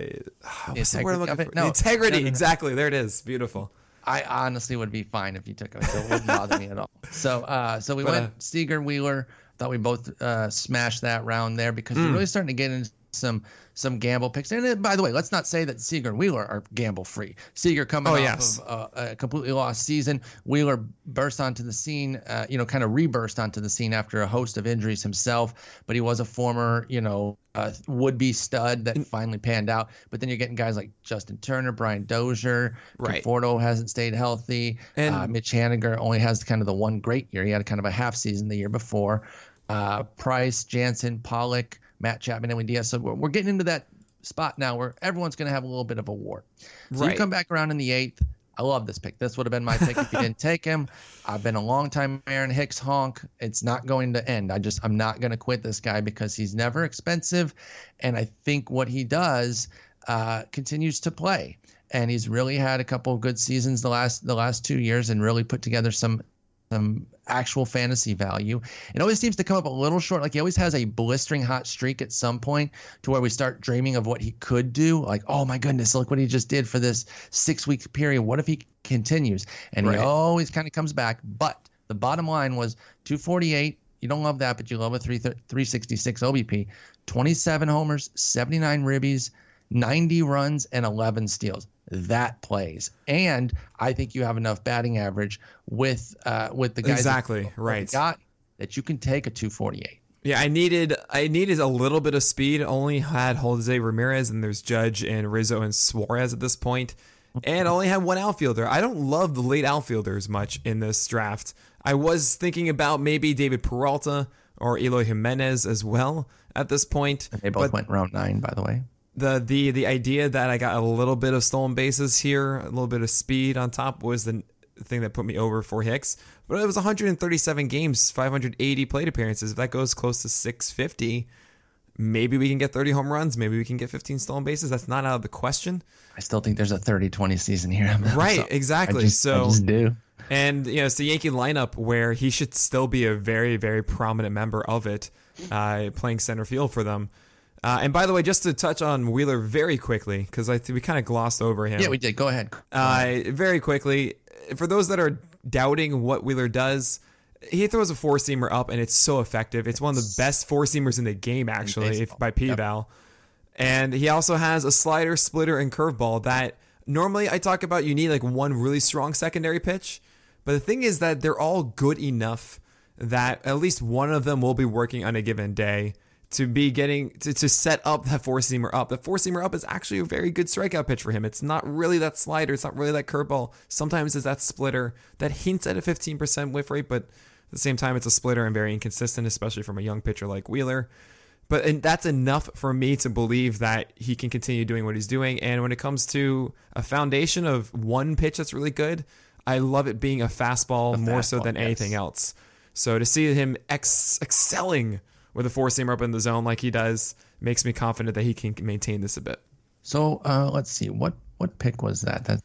what's the word I'm looking for? No. The integrity. No, no, no. Exactly. There it is. Beautiful. I honestly would be fine if you took him. It wouldn't bother me at all. So, uh, so we but, went Seager, Wheeler. Thought we both uh, smashed that round there because mm. we're really starting to get into some some gamble picks. And then, by the way, let's not say that Seager and Wheeler are gamble free. Seager coming oh, off yes. of uh, a completely lost season. Wheeler burst onto the scene, uh, you know, kind of reburst onto the scene after a host of injuries himself. But he was a former, you know, uh, would-be stud that finally panned out. But then you're getting guys like Justin Turner, Brian Dozier, right. Conforto hasn't stayed healthy. And uh, Mitch Haniger only has kind of the one great year. He had kind of a half season the year before. Uh, Price, Jansen, Pollock, Matt Chapman, and Diaz. So we're, we're getting into that spot now where everyone's going to have a little bit of a war. So right. you come back around in the eighth. I love this pick. This would have been my pick if you didn't take him. I've been a long time Aaron Hicks honk. It's not going to end. I just I'm not going to quit this guy because he's never expensive, and I think what he does uh, continues to play. And he's really had a couple of good seasons the last the last two years, and really put together some. some actual fantasy value. It always seems to come up a little short. Like he always has a blistering hot streak at some point to where we start dreaming of what he could do. Like, oh my goodness, look what he just did for this six week period. What if he continues? And right. he always kind of comes back. But the bottom line was two forty-eight. You don't love that, but you love a three sixty-six O B P, twenty-seven homers, seventy-nine ribbies, ninety runs, and eleven steals. That plays, and I think you have enough batting average with uh, with the guys exactly that right got that you can take a two forty-eight. Yeah, I needed I needed a little bit of speed. Only had Jose Ramirez, and there's Judge and Rizzo and Suarez at this point, and only had one outfielder. I don't love the late outfielders much in this draft. I was thinking about maybe David Peralta or Eloy Jimenez as well at this point. And they both but, went round nine, by the way. The, the the idea that I got a little bit of stolen bases here, a little bit of speed on top was the thing that put me over for Hicks. But it was one hundred thirty-seven games, five hundred eighty plate appearances. If that goes close to six fifty, Maybe we can get thirty home runs. Maybe we can get fifteen stolen bases. That's not out of the question. I still think there's a thirty twenty season here. I'm right, so, exactly. I just, so, I just do. And, you know, it's the Yankee lineup where he should still be a very, very prominent member of it, uh, playing center field for them. Uh, and by the way, just to touch on Wheeler very quickly, because I th- we kind of glossed over him. Yeah, we did. Go ahead. Uh, very quickly, for those that are doubting what Wheeler does, he throws a four-seamer up, and it's so effective. It's one of the best four-seamers in the game, actually, if, by P-Val. Yep. And he also has a slider, splitter, and curveball that normally I talk about you need like one really strong secondary pitch. But the thing is that they're all good enough that at least one of them will be working on a given day to be getting to, to set up that four-seamer up. The four-seamer up is actually a very good strikeout pitch for him. It's not really that slider. It's not really that curveball. Sometimes it's that splitter that hints at a fifteen percent whiff rate, but at the same time, it's a splitter and very inconsistent, especially from a young pitcher like Wheeler. But and that's enough for me to believe that he can continue doing what he's doing. And when it comes to a foundation of one pitch that's really good, I love it being a fastball a more fastball, so than yes. anything else. So to see him ex- excelling with a four-seamer up in the zone like he does makes me confident that he can maintain this a bit. So uh, let's see. What what pick was that? That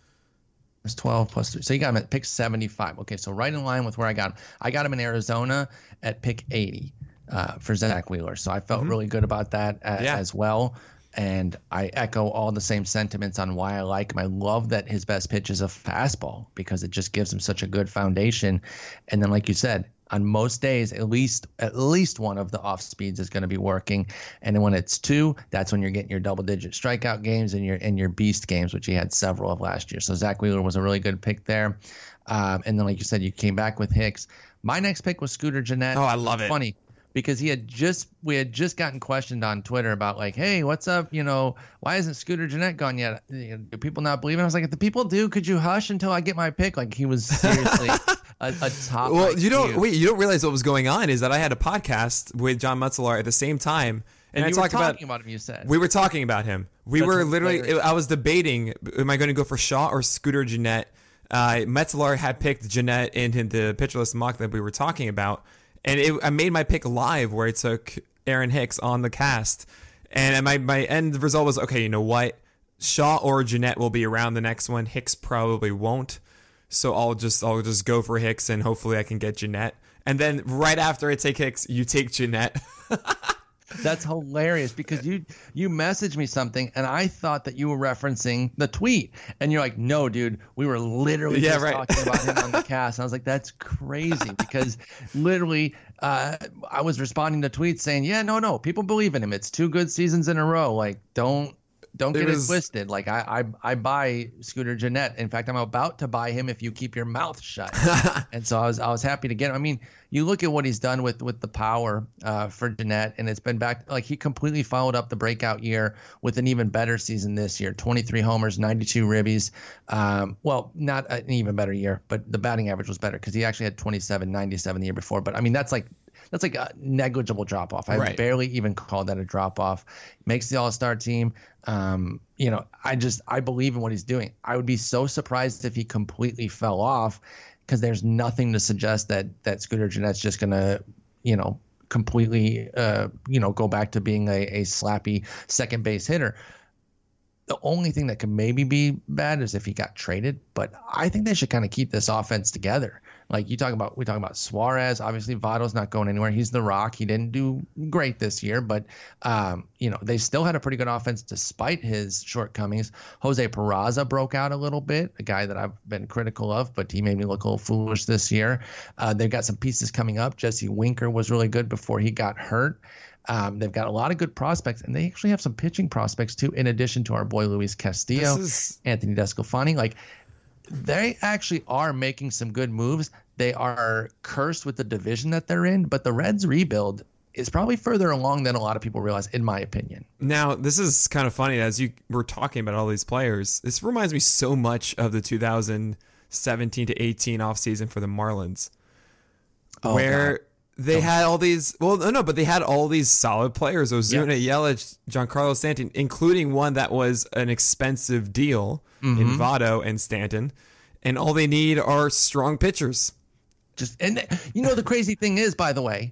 was twelve plus three. So you got him at pick seventy-five. Okay, so right in line with where I got him. I got him in Arizona at pick eighty uh, for Zach Wheeler. So I felt mm-hmm. really good about that as, yeah. as well. And I echo all the same sentiments on why I like him. I love that his best pitch is a fastball because it just gives him such a good foundation. And then, like you said, on most days, at least at least one of the off speeds is going to be working. And then when it's two, that's when you're getting your double digit strikeout games and your and your beast games, which he had several of last year. So Zach Wheeler was a really good pick there. Um, and then, like you said, you came back with Hicks. My next pick was Scooter Gennett. Oh, I love it. Funny. Because he had just we had just gotten questioned on Twitter about like, hey, what's up? You know, why isn't Scooter Gennett gone yet? Do people not believe it? I was like, if the people do, could you hush until I get my pick? Like he was seriously a, a top. Well, you don't wait. You don't realize what was going on is that I had a podcast with John Metzeler at the same time. And, and I talked about, about him, you said. We were talking about him. We That's were literally hilarious. I was debating, am I going to go for Shaw or Scooter Gennett? Uh, Metzeler had picked Gennett in the pitcherless mock that we were talking about. And it, I made my pick live where I took Aaron Hicks on the cast. And my, my end result was, okay, you know what? Shaw or Gennett will be around the next one. Hicks probably won't. So I'll just I'll just go for Hicks and hopefully I can get Gennett. And then right after I take Hicks, you take Gennett. That's hilarious because you you messaged me something and I thought that you were referencing the tweet and you're like, no, dude, we were literally yeah, just right. talking about him on the cast. And I was like, that's crazy because literally uh, I was responding to tweets saying, yeah, no, no, people believe in him. It's two good seasons in a row. Like, don't. Don't get it, was, it twisted. Like I, I, I buy Scooter Gennett. In fact, I'm about to buy him if you keep your mouth shut. And so I was, I was happy to get him. I mean, you look at what he's done with, with the power uh, for Gennett, and it's been back. Like he completely followed up the breakout year with an even better season this year: twenty-three homers, ninety-two ribbies. Um, well, not an even better year, but the batting average was better because he actually had twenty-seven, ninety-seven the year before. But I mean, that's like. That's like a negligible drop-off. I right. barely even called that a drop-off. Makes the all-star team. Um, you know, I just – I believe in what he's doing. I would be so surprised if he completely fell off because there's nothing to suggest that that Scooter Gennett's just going to, you know, completely, uh, you know, go back to being a, a slappy second-base hitter. The only thing that could maybe be bad is if he got traded. But I think they should kind of keep this offense together. Like you talk about, we talk about Suarez. Obviously, Votto's not going anywhere. He's the rock. He didn't do great this year, but um, you know they still had a pretty good offense despite his shortcomings. Jose Peraza broke out a little bit, a guy that I've been critical of, but he made me look a little foolish this year. Uh, they've got some pieces coming up. Jesse Winker was really good before he got hurt. Um, they've got a lot of good prospects, and they actually have some pitching prospects too, in addition to our boy Luis Castillo, is... Anthony Descalfani, like. They actually are making some good moves. They are cursed with the division that they're in, but the Reds rebuild is probably further along than a lot of people realize, in my opinion. Now, this is kind of funny. As you were talking about all these players, this reminds me so much of the two thousand seventeen to eighteen offseason for the Marlins, oh, where God. they oh. had all these, well, no, but they had all these solid players, Ozuna, yes. Yelich, Giancarlo Stanton, including one that was an expensive deal. Mm-hmm. In Votto and Stanton, and all they need are strong pitchers. Just and you know the crazy thing is, by the way,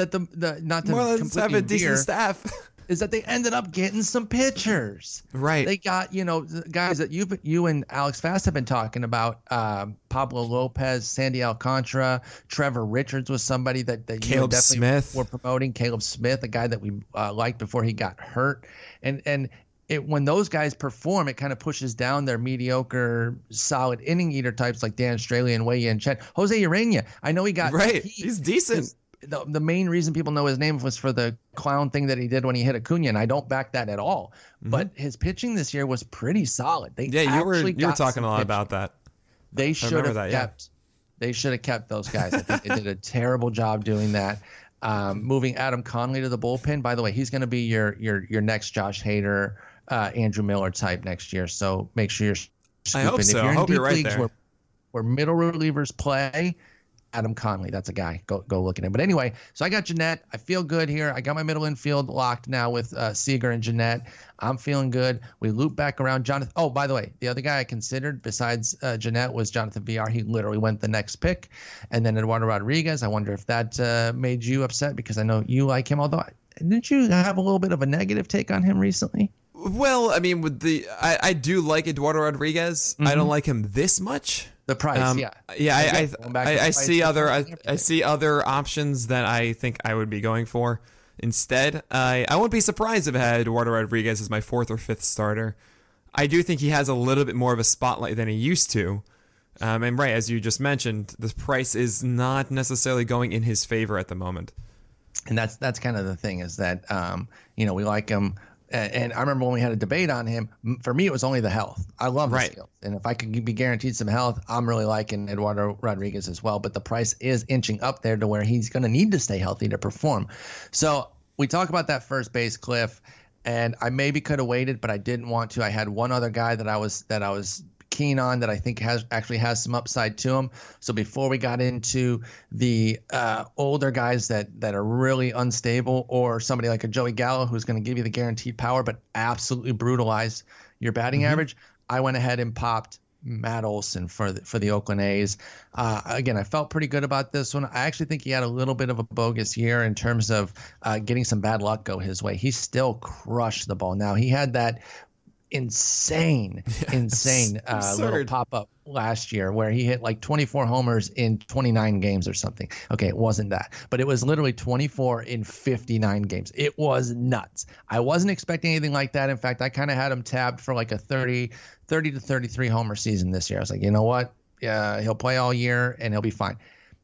that the, the not to more completely have a decent staff. Is that they ended up getting some pitchers. Right. They got, you know, guys that you you and Alex Fast have been talking about, uh, Pablo Lopez, Sandy Alcantara, Trevor Richards was somebody that, that you Caleb definitely Smith. were promoting. Caleb Smith, a guy that we uh, liked before he got hurt. And and it, when those guys perform, it kind of pushes down their mediocre, solid inning eater types like Dan Straley and Wei Yin Chen. Jose Ureña, I know he got right. He, He's decent. He's, The, the main reason people know his name was for the clown thing that he did when he hit Acuna, and I don't back that at all. Mm-hmm. But his pitching this year was pretty solid. They yeah, you were you were talking a lot pitching. about that. They should have that, kept. Yeah. They should have kept those guys. I think they did a terrible job doing that. Um, moving Adam Conley to the bullpen. By the way, he's going to be your your your next Josh Hader, uh, Andrew Miller type next year. So make sure you're. Scooping. I hope so. If you're in I hope deep you're right leagues there. Where, where middle relievers play. Adam Conley, that's a guy. Go go look at him. But anyway, so I got Jeanette. I feel good here. I got my middle infield locked now with uh, Seager and Jeanette. I'm feeling good. We loop back around. Jonathan. Oh, by the way, the other guy I considered besides uh, Jeanette was Jonathan V R. He literally went the next pick. And then Eduardo Rodriguez. I wonder if that uh, made you upset because I know you like him. Although, didn't you have a little bit of a negative take on him recently? Well, I mean, with the I, I do like Eduardo Rodriguez. Mm-hmm. I don't like him this much. The price, um, yeah, yeah. I I, I, I see other I, I see other options that I think I would be going for instead. I I won't be surprised if I had Eduardo Rodriguez as my fourth or fifth starter. I do think he has a little bit more of a spotlight than he used to, um, and right as you just mentioned, the price is not necessarily going in his favor at the moment. And that's that's kind of the thing is that um, you know we like him. And I remember when we had a debate on him, for me, it was only the health. I love his right. skills. And if I could be guaranteed some health, I'm really liking Eduardo Rodriguez as well. But the price is inching up there to where he's going to need to stay healthy to perform. So we talk about that first base cliff, and I maybe could have waited, but I didn't want to. I had one other guy that I was that I was keen on that I think has actually has some upside to him. So before we got into the uh, older guys that that are really unstable, or somebody like a Joey Gallo who's going to give you the guaranteed power but absolutely brutalize your batting mm-hmm. average, I went ahead and popped Matt Olson for the, for the Oakland A's. Uh, again, I felt pretty good about this one. I actually think he had a little bit of a bogus year in terms of uh, getting some bad luck go his way. He still crushed the ball. Now he had that. Insane, yeah, insane uh, little pop-up last year where he hit like twenty-four homers in twenty-nine games or something. Okay, it wasn't that. But it was literally twenty-four in fifty-nine games. It was nuts. I wasn't expecting anything like that. In fact, I kind of had him tabbed for like a thirty, thirty to thirty-three homer season this year. I was like, you know what? Yeah, he'll play all year and he'll be fine.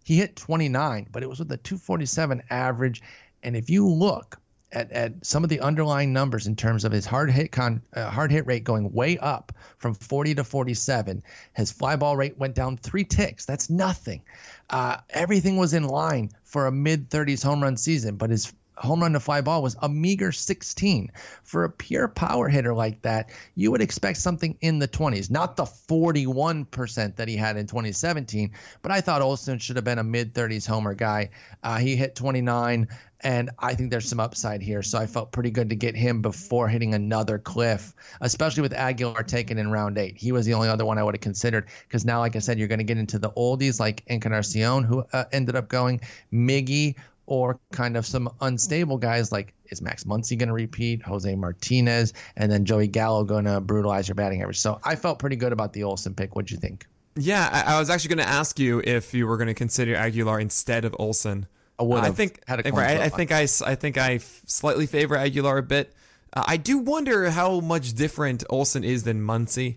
He hit twenty-nine, but it was with a two forty-seven average. And if you look At, at some of the underlying numbers in terms of his hard hit con, uh, hard hit rate going way up from forty to forty-seven. His fly ball rate went down three ticks. That's nothing. Uh, everything was in line for a mid-thirties home run season, but his home run to fly ball was a meager sixteen. For a pure power hitter like that, you would expect something in the twenties, not the forty-one percent that he had in twenty seventeen. But I thought Olsen should have been a mid-thirties homer guy. Uh, he hit twenty-nine, and I think there's some upside here. So I felt pretty good to get him before hitting another cliff, especially with Aguilar taken in round eight. He was the only other one I would have considered because now, like I said, you're going to get into the oldies like Encarnacion, who uh, ended up going, Miggy, or kind of some unstable guys like, is Max Muncy going to repeat, Jose Martinez, and then Joey Gallo going to brutalize your batting average. So I felt pretty good about the Olsen pick. What'd you think? Yeah, I, I was actually going to ask you if you were going to consider Aguilar instead of Olsen. I would have. I think, had a right, I, think I, I think I slightly favor Aguilar a bit. Uh, I do wonder how much different Olsen is than Muncy.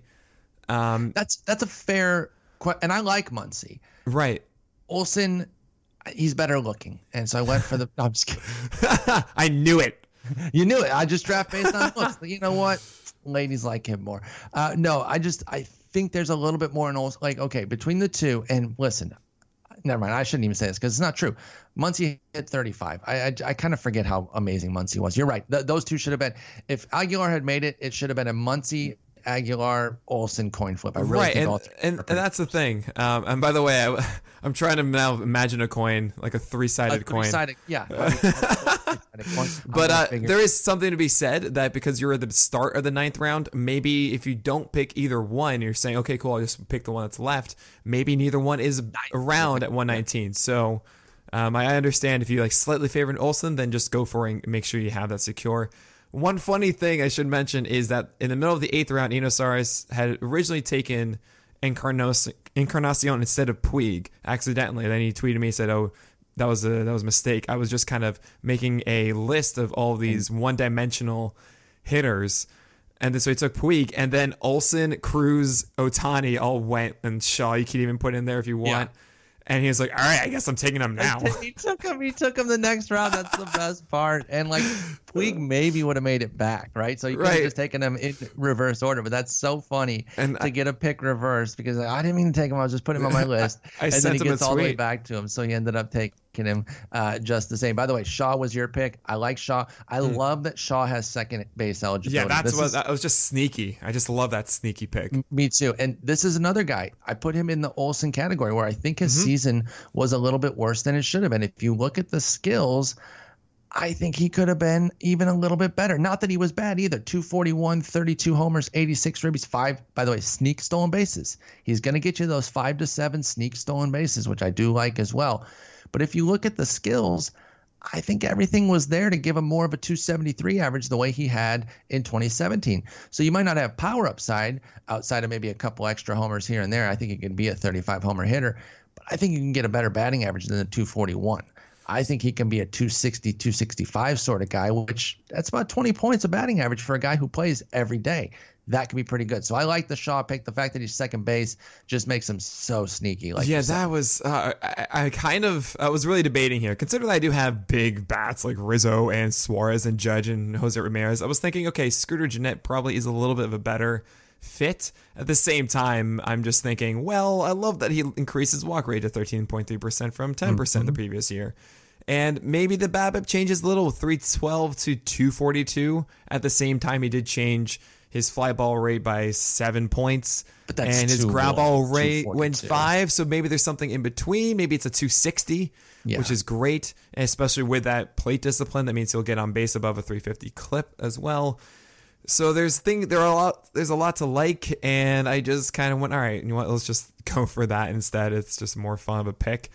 Um, that's, that's a fair question. And I like Muncy. Right. Olsen... he's better looking. And so I went for the... No, I'm just kidding. I knew it. You knew it. I just draft based on looks. You know what? Ladies like him more. Uh, no, I just... I think there's a little bit more in Olsen. Like, okay, between the two, and listen, never mind. I shouldn't even say this because it's not true. Muncy hit thirty-five. I I, I kind of forget how amazing Muncy was. You're right. Th- those two should have been... If Aguilar had made it, it should have been a Muncy... Aguilar Olsen coin flip. I really right, think and, all three and, and that's the thing. Um, and by the way, I, I'm trying to now imagine a coin like a three-sided a coin. Three-sided, yeah. But uh, there is something to be said that because you're at the start of the ninth round, maybe if you don't pick either one, you're saying, okay, cool, I'll just pick the one that's left. Maybe neither one is around at one nineteen. So Um, I understand if you like slightly favor an Olsen, then just go for it and make sure you have that secure. One funny thing I should mention is that in the middle of the eighth round, Enosaris had originally taken Encarnacion instead of Puig accidentally. Then he tweeted me and said, oh, that was a that was a mistake. I was just kind of making a list of all these one-dimensional hitters. And so he took Puig, and then Olsen, Cruz, Otani all went, and Shaw you can even put in there if you want. Yeah. And he was like, all right, I guess I'm taking him now. He took him. He took him the next round. That's the best part. And, like, Puig maybe would have made it back, right? So you could have right. just taken him in reverse order. But that's so funny and to I, get a pick reverse because like, I didn't mean to take him. I was just putting him on my list. I and then he gets all the way back to him. So he ended up taking him uh, just the same. By the way, Shaw was your pick. I like Shaw. I mm. love that Shaw has second base eligibility. Yeah, that's this what is, that was just sneaky. I just love that sneaky pick. Me too. And this is another guy. I put him in the Olsen category where I think his mm-hmm. season was a little bit worse than it should have been. If you look at the skills, I think he could have been even a little bit better. Not that he was bad either. two forty-one, thirty-two homers, eighty-six ribbies, five, by the way, sneak stolen bases. He's going to get you those five to seven sneak stolen bases, which I do like as well. But if you look at the skills, I think everything was there to give him more of a two seventy-three average the way he had in twenty seventeen. So you might not have power upside outside of maybe a couple extra homers here and there. I think he could be a thirty-five homer hitter. I think you can get a better batting average than the two forty-one. I think he can be a two sixty, two sixty-five sort of guy, which that's about twenty points of batting average for a guy who plays every day. That could be pretty good. So I like the Shaw pick. The fact that he's second base just makes him so sneaky. Like yeah, that was uh, I, I kind of I was really debating here. Considering that I do have big bats like Rizzo and Suarez and Judge and Jose Ramirez, I was thinking, okay, Scooter Gennett probably is a little bit of a better fit. At the same time, I'm just thinking, well, I love that he increases walk rate to thirteen point three percent from ten percent mm-hmm. the previous year. And maybe the BABIP changes a little, three twelve to two forty-two. At the same time, he did change his fly ball rate by seven points. But that's and his ground ball rate went five. So maybe there's something in between. Maybe it's a two sixty, yeah. which is great. And especially with that plate discipline, that means he'll get on base above a three fifty clip as well. So there's thing there are a lot there's a lot to like, and I just kind of went, all right, you know what, let's just go for that instead. It's just more fun of a pick.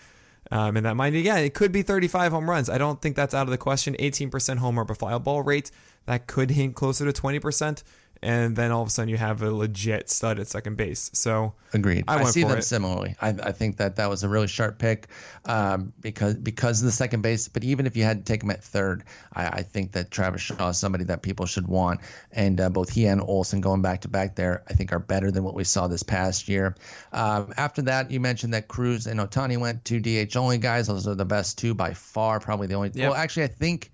Um, and that might, yeah, it could be thirty-five home runs. I don't think that's out of the question. eighteen percent homer per fly ball rate, that could hint closer to twenty percent, and then all of a sudden you have a legit stud at second base. So agreed. I, went I see for them it. similarly. I, I think that that was a really sharp pick um, because because of the second base. But even if you had to take him at third, I, I think that Travis Shaw is somebody that people should want. And uh, both he and Olsen going back to back there, I think are better than what we saw this past year. Um, after that, you mentioned that Cruz and Otani went to D H only guys. Those are the best two by far, probably the only. Yep. Well, actually, I think.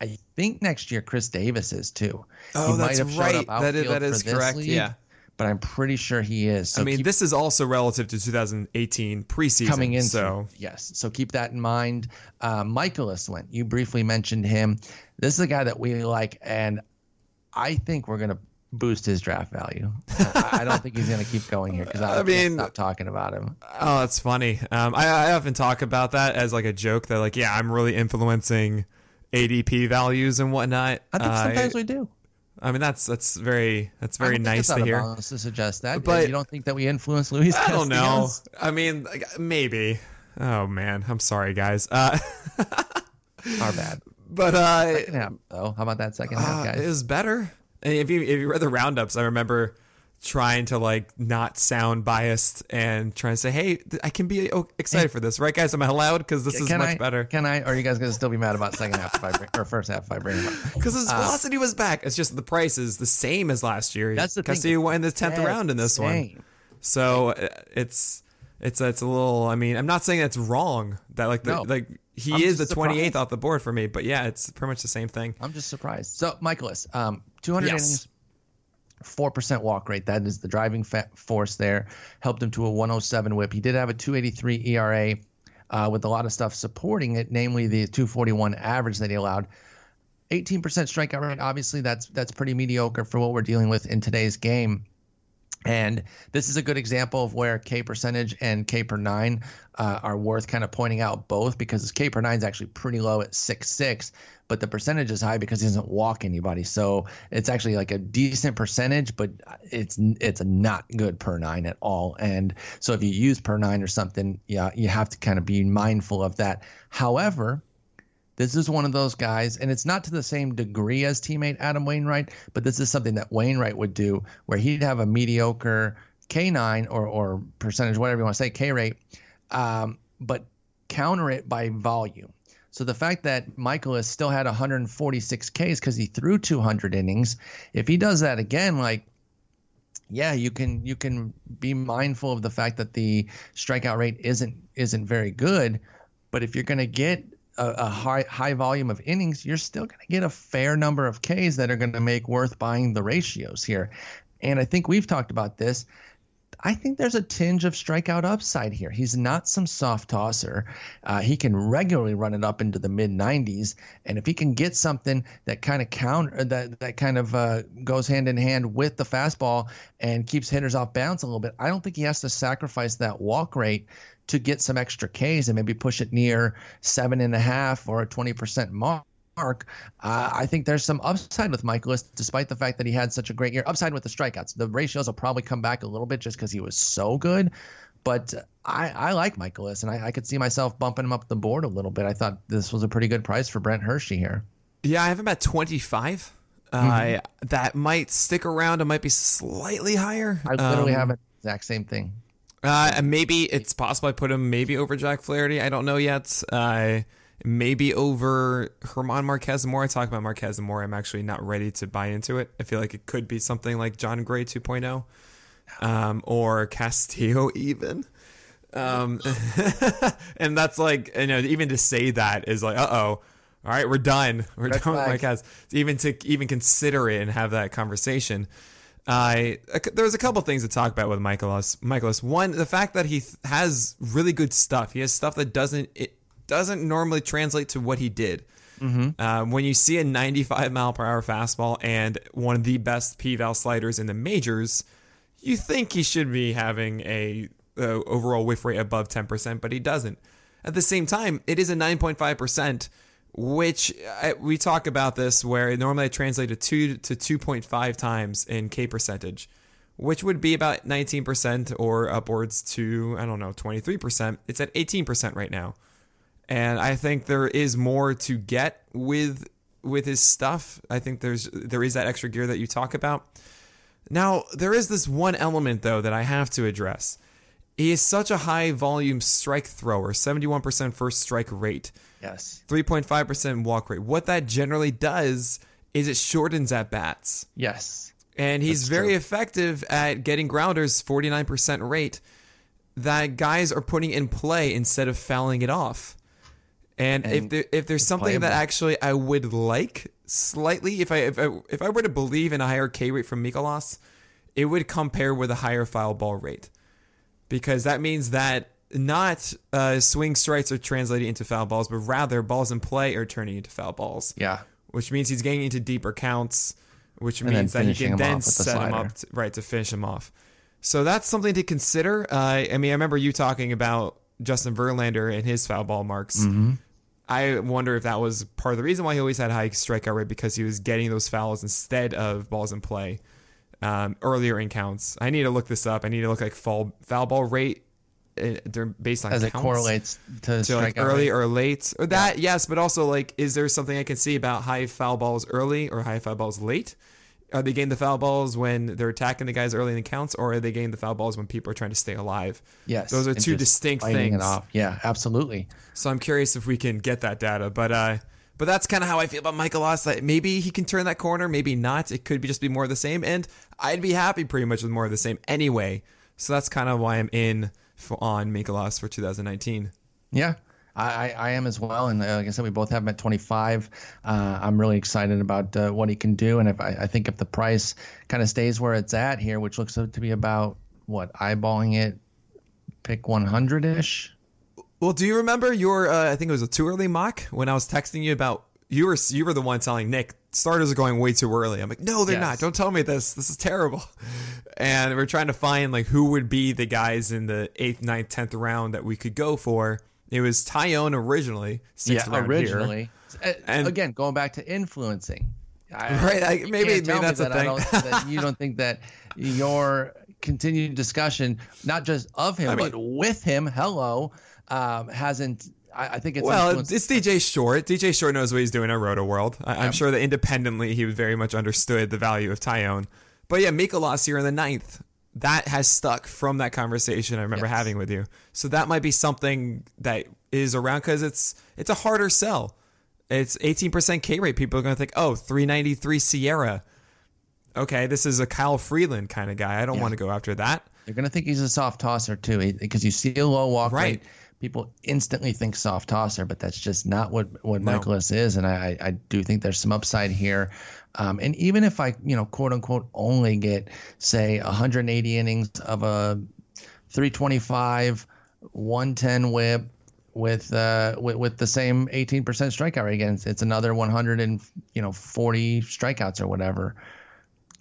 I think next year Chris Davis is too. Oh, he that's might have right. That is, that is correct. League, yeah, but I'm pretty sure he is. So I mean, keep, this is also relative to two thousand eighteen preseason coming in. So yes, so keep that in mind. Uh, Michaelis went. You briefly mentioned him. This is a guy that we like, and I think we're gonna boost his draft value. I don't think he's going to keep going here because I, I mean, stop talking about him. Oh, that's funny. Um, I, I often talk about that as like a joke that like, yeah, I'm really influencing A D P values and whatnot. I think sometimes uh, we do. I mean, that's that's very that's very I don't think nice it's to hear. Balance to suggest that, but you don't think that we influence Luis? I don't Castillo's? know. I mean, maybe. Oh man, I'm sorry, guys. Uh, Our bad. But uh, second half, though, how about that second uh, half, guys? It was better. And if you if you read the roundups, I remember trying to like not sound biased and trying to say, hey, I can be excited for this, right, guys? Am I allowed? Because this is can much I, better. Can I? Or are you guys gonna still be mad about second half if I bring, or first half if I bring him up? Because his uh, velocity was back. It's just the price is the same as last year. That's the thing. Castillo went in the tenth round in this same. one, so it's it's it's a little. I mean, I'm not saying that's wrong. That like the, no. like. He I'm is the twenty-eighth off the board for me, but yeah, it's pretty much the same thing. I'm just surprised. So, Michaelis, um, two hundred yes. innings, four percent walk rate. That is the driving force there. Helped him to a one oh seven whip. He did have a two eighty-three E R A uh, with a lot of stuff supporting it, namely the two forty-one average that he allowed. eighteen percent strikeout rate. Obviously, that's that's pretty mediocre for what we're dealing with in today's game. And this is a good example of where K percentage and K per nine uh, are worth kind of pointing out both, because K per nine is actually pretty low at six six, but the percentage is high because he doesn't walk anybody. So it's actually like a decent percentage, but it's it's not good per nine at all. And so if you use per nine or something, yeah, you have to kind of be mindful of that. However, this is one of those guys, and it's not to the same degree as teammate Adam Wainwright, but this is something that Wainwright would do, where he'd have a mediocre K nine or or percentage, whatever you want to say, K rate, um, but counter it by volume. So the fact that Michael has still had one hundred forty-six Ks because he threw two hundred innings, if he does that again, like, yeah, you can you can be mindful of the fact that the strikeout rate isn't isn't very good, but if you're going to get A, a high high volume of innings, you're still going to get a fair number of Ks that are going to make worth buying the ratios here. And I think we've talked about this. I think there's a tinge of strikeout upside here. He's not some soft tosser. Uh, he can regularly run it up into the mid nineties, and if he can get something that kind of counter that that kind of uh, goes hand in hand with the fastball and keeps hitters off balance a little bit, I don't think he has to sacrifice that walk rate to get some extra Ks and maybe push it near seven and a half or a twenty percent mark. Uh, I think there's some upside with Michaelis, despite the fact that he had such a great year. Upside with the strikeouts. The ratios will probably come back a little bit just because he was so good. But I, I like Michaelis, and I, I could see myself bumping him up the board a little bit. I thought this was a pretty good price for Brent Hershey here. Yeah, I have him at twenty-five. Mm-hmm. Uh, that might stick around. It might be slightly higher. I literally um, have the exact same thing. Uh, maybe it's possible I put him maybe over Jack Flaherty. I don't know yet. Uh, maybe over Germán Marquez-Zamora. I talk about Marquez-Zamora. I'm actually not ready to buy into it. I feel like it could be something like John Gray two point oh um, or Castillo even. Um, and that's like, you know, even to say that is like, uh-oh. All right, we're done. We're Red done flag. With Marquez. Even to even consider it and have that conversation. Uh, there's a couple things to talk about with Michaelis. Michaelis, one, the fact that he th- has really good stuff. He has stuff that doesn't it doesn't normally translate to what he did. Mm-hmm. Uh, when you see a ninety-five mile per hour fastball and one of the best P-Val sliders in the majors, you think he should be having a uh, overall whiff rate above ten percent, but he doesn't. At the same time, it is a nine point five percent. Which I, we talk about this where normally I translate to two to two point five times in K percentage, which would be about nineteen percent or upwards to, I don't know, twenty three percent. It's at eighteen percent right now, and I think there is more to get with with his stuff. I think there's there is that extra gear that you talk about. Now there is this one element though that I have to address. He is such a high volume strike thrower, seventy one percent first strike rate. Yes. three point five percent walk rate. What that generally does is it shortens at bats. Yes. And he's very true. Effective at getting grounders, forty-nine percent rate that guys are putting in play instead of fouling it off. And, and if there, if there's something that actually I would like slightly, if I, if I if I were to believe in a higher K rate from Mikolas, it would compare with a higher foul ball rate. Because that means that Not uh, swing strikes are translating into foul balls, but rather balls in play are turning into foul balls. Yeah, which means he's getting into deeper counts, which and means that he can then set him up to, right to finish him off. So that's something to consider. Uh, I mean, I remember you talking about Justin Verlander and his foul ball marks. Mm-hmm. I wonder if that was part of the reason why he always had high strikeout rate, because he was getting those fouls instead of balls in play um, earlier in counts. I need to look this up. I need to look like foul foul ball rate. Based on as it correlates to, to like early or late or that yeah. Yes, but also like, is there something I can see about high foul balls early or high foul balls late? Are they getting the foul balls when they're attacking the guys early in the counts, or are they getting the foul balls when people are trying to stay alive? Yes, those are two distinct things. It off. Yeah, absolutely. So I'm curious if we can get that data, but uh, but that's kind of how I feel about Michaelis. That maybe he can turn that corner, maybe not. It could be just be more of the same, and I'd be happy pretty much with more of the same anyway. So that's kind of why I'm in. On Michaelis for two thousand nineteen. Yeah, I, I am as well. And like I said, we both have him at twenty-five. Uh, I'm really excited about uh, what he can do. And if I, I think if the price kind of stays where it's at here, which looks to be about, what, eyeballing it, pick one hundred-ish? Well, do you remember your, uh, I think it was a too early mock when I was texting you about you were you were the one telling Nick starters are going way too early. I'm like, no, they're yes. not. Don't tell me this. This is terrible. And we're trying to find like who would be the guys in the eighth, ninth, tenth round that we could go for. It was Tyone originally. Sixth yeah, round originally. Here. And again, going back to influencing. I, right. I, maybe maybe that's a that thing. That you don't think that your continued discussion, not just of him, I mean, but with him, hello, um, hasn't. I, I think it's. Well, influenced. It's D J Short. D J Short knows what he's doing at Roto World. I, yeah. I'm sure that independently he very much understood the value of Tyone. But yeah, Mika lost here in the ninth. That has stuck from that conversation I remember yes. having with you. So that might be something that is around because it's it's a harder sell. It's eighteen percent K rate. People are going to think, oh, three ninety-three Sierra. Okay, this is a Kyle Freeland kind of guy. I don't yeah. want to go after that. They're going to think he's a soft tosser too because you see a low walk right. rate. People instantly think soft tosser, but that's just not what, what no. Michaelis is. And I, I do think there's some upside here. Um, and even if I, you know, quote unquote, only get, say, one hundred eighty innings of a three twenty-five, one ten whip with uh with, with the same eighteen percent strikeout rate again, it's another one hundred and, you know, forty strikeouts or whatever.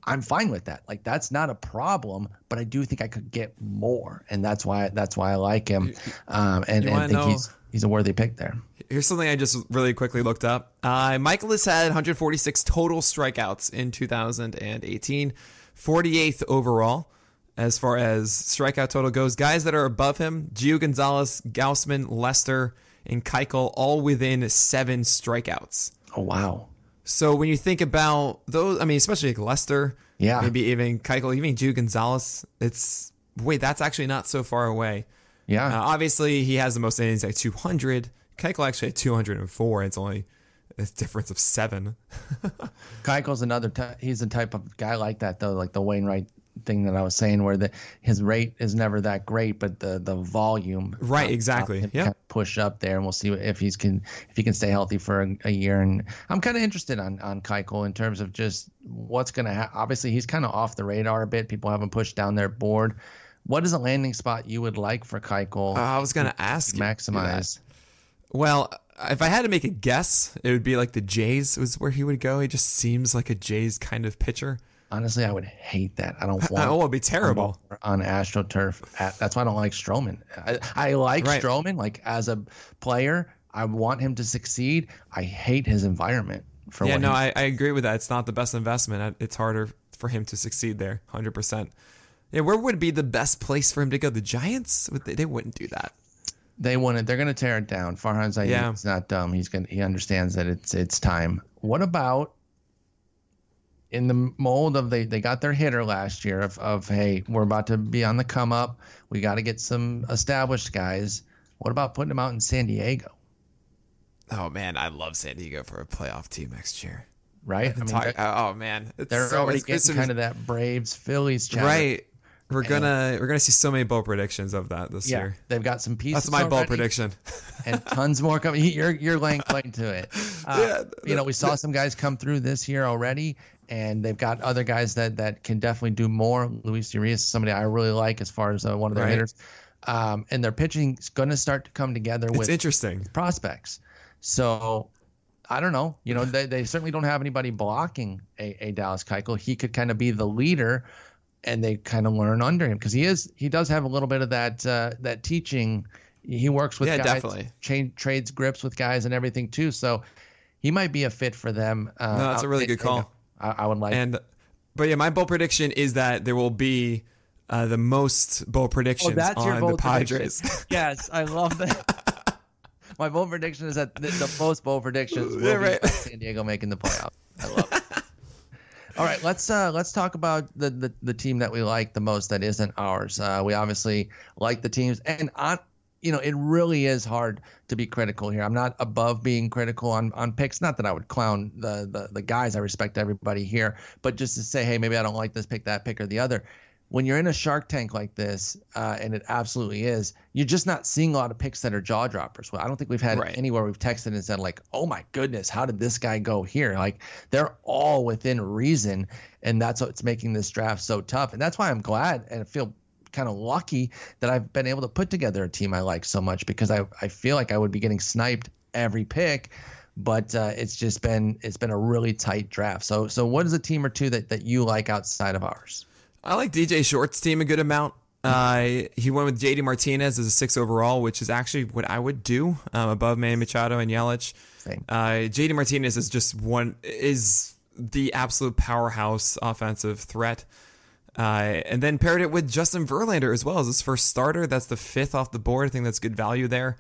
I'm fine with that. Like that's not a problem, but I do think I could get more, and that's why that's why I like him. Um, and, and I think know, he's he's a worthy pick there. Here's something I just really quickly looked up. Uh, Michaelis had one hundred forty-six total strikeouts in two thousand eighteen, forty-eighth overall as far as strikeout total goes. Guys that are above him: Gio Gonzalez, Gausman, Lester, and Keuchel, all within seven strikeouts. Oh wow. So when you think about those, I mean, especially like Lester, yeah. maybe even Keuchel, even Gio Gonzalez, it's, wait, that's actually not so far away. Yeah. Uh, obviously, he has the most innings at two hundred. Keuchel actually at two hundred four. It's only a difference of seven. Keuchel's another, ty- he's the type of guy like that, though, like the Wainwright thing that I was saying, where the his rate is never that great, but the the volume right um, exactly yeah push up there, and we'll see if he's can if he can stay healthy for a, a year. And I'm kind of interested on on Keuchel in terms of just what's gonna happen. Obviously he's kind of off the radar a bit. People haven't pushed down their board. What is a landing spot you would like for Keuchel? uh, I was gonna to ask maximize you well if I had to make a guess, it would be like the Jays was where he would go. He just seems like a Jays kind of pitcher. Honestly, I would hate that. I don't want. Oh, it'd be terrible on AstroTurf. That's why I don't like Stroman. I, I like right. Stroman, like as a player, I want him to succeed. I hate his environment. For yeah, what no, I, I agree with that. It's not the best investment. It's harder for him to succeed there, one hundred percent. Yeah, where would be the best place for him to go? The Giants? They, they wouldn't do that. They wouldn't. They're going to tear it down. Farhan Zaidi yeah. is not dumb. He's going. He understands that it's it's time. What about? In the mold of they, they got their hitter last year of, of, hey, we're about to be on the come up. We got to get some established guys. What about putting them out in San Diego? Oh, man, I love San Diego for a playoff team next year. Right? I mean, talk, oh, man. It's they're so, already it's, getting it's, kind of that Braves, Phillies chatter. Right. We're going to we're gonna see so many bold predictions of that this yeah, year. They've got some pieces. That's my bold prediction. And tons more coming. You're, you're laying claim to it. Uh, yeah, you know, we saw some guys come through this year already. And they've got other guys that, that can definitely do more. Luis Urias is somebody I really like as far as uh, one of their right. hitters. Um, and their pitching is going to start to come together it's with interesting prospects. So I don't know. You know, they, they certainly don't have anybody blocking a, a Dallas Keuchel. He could kind of be the leader, and they kind of learn under him because he is he does have a little bit of that uh, that teaching. He works with yeah, guys, definitely. Chain, trades grips with guys and everything too. So he might be a fit for them. Uh, no, that's a really good call. You know, I would like, and but yeah, my bold prediction is that there will be uh, the most bold predictions oh, on bold the Padres. Yes, I love that. My bold prediction is that the, the most bold predictions will yeah, right. be San Diego making the playoffs. I love it. All right, let's uh, let's talk about the, the the team that we like the most that isn't ours. Uh, we obviously like the teams, and on. You know, it really is hard to be critical here. I'm not above being critical on, on picks. Not that I would clown the, the the guys. I respect everybody here. But just to say, hey, maybe I don't like this pick, that pick, or the other. When you're in a Shark Tank like this, uh, and it absolutely is, you're just not seeing a lot of picks that are jaw droppers. Well, I don't think we've had right. anywhere we've texted and said, like, oh, my goodness, how did this guy go here? Like, they're all within reason, and that's what's making this draft so tough. And that's why I'm glad and I feel kind of lucky that I've been able to put together a team I like so much, because I, I feel like I would be getting sniped every pick but uh, it's just been it's been a really tight draft. So so what is a team or two that, that you like outside of ours? I like D J Short's team a good amount. Uh, he went with J D Martinez as a six overall, which is actually what I would do um, above Manny Machado and Yelich. Uh, J D Martinez is just one is the absolute powerhouse offensive threat. Uh, and then paired it with Justin Verlander as well as his first starter. That's the fifth off the board. I think that's good value there.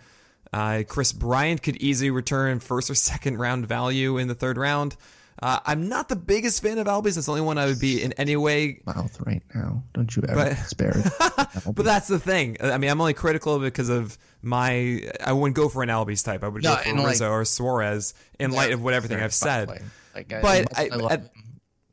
Uh, Chris Bryant could easily return first or second round value in the third round. Uh, I'm not the biggest fan of Albies. That's the only one I would be in any way. Mouth right now. Don't you ever disparage. But, but that's the thing. I mean, I'm only critical because of my. I wouldn't go for an Albies type. I would no, go for Rizzo like, or Suarez in yeah, light of what everything I've said. Like, I, but I, I love at,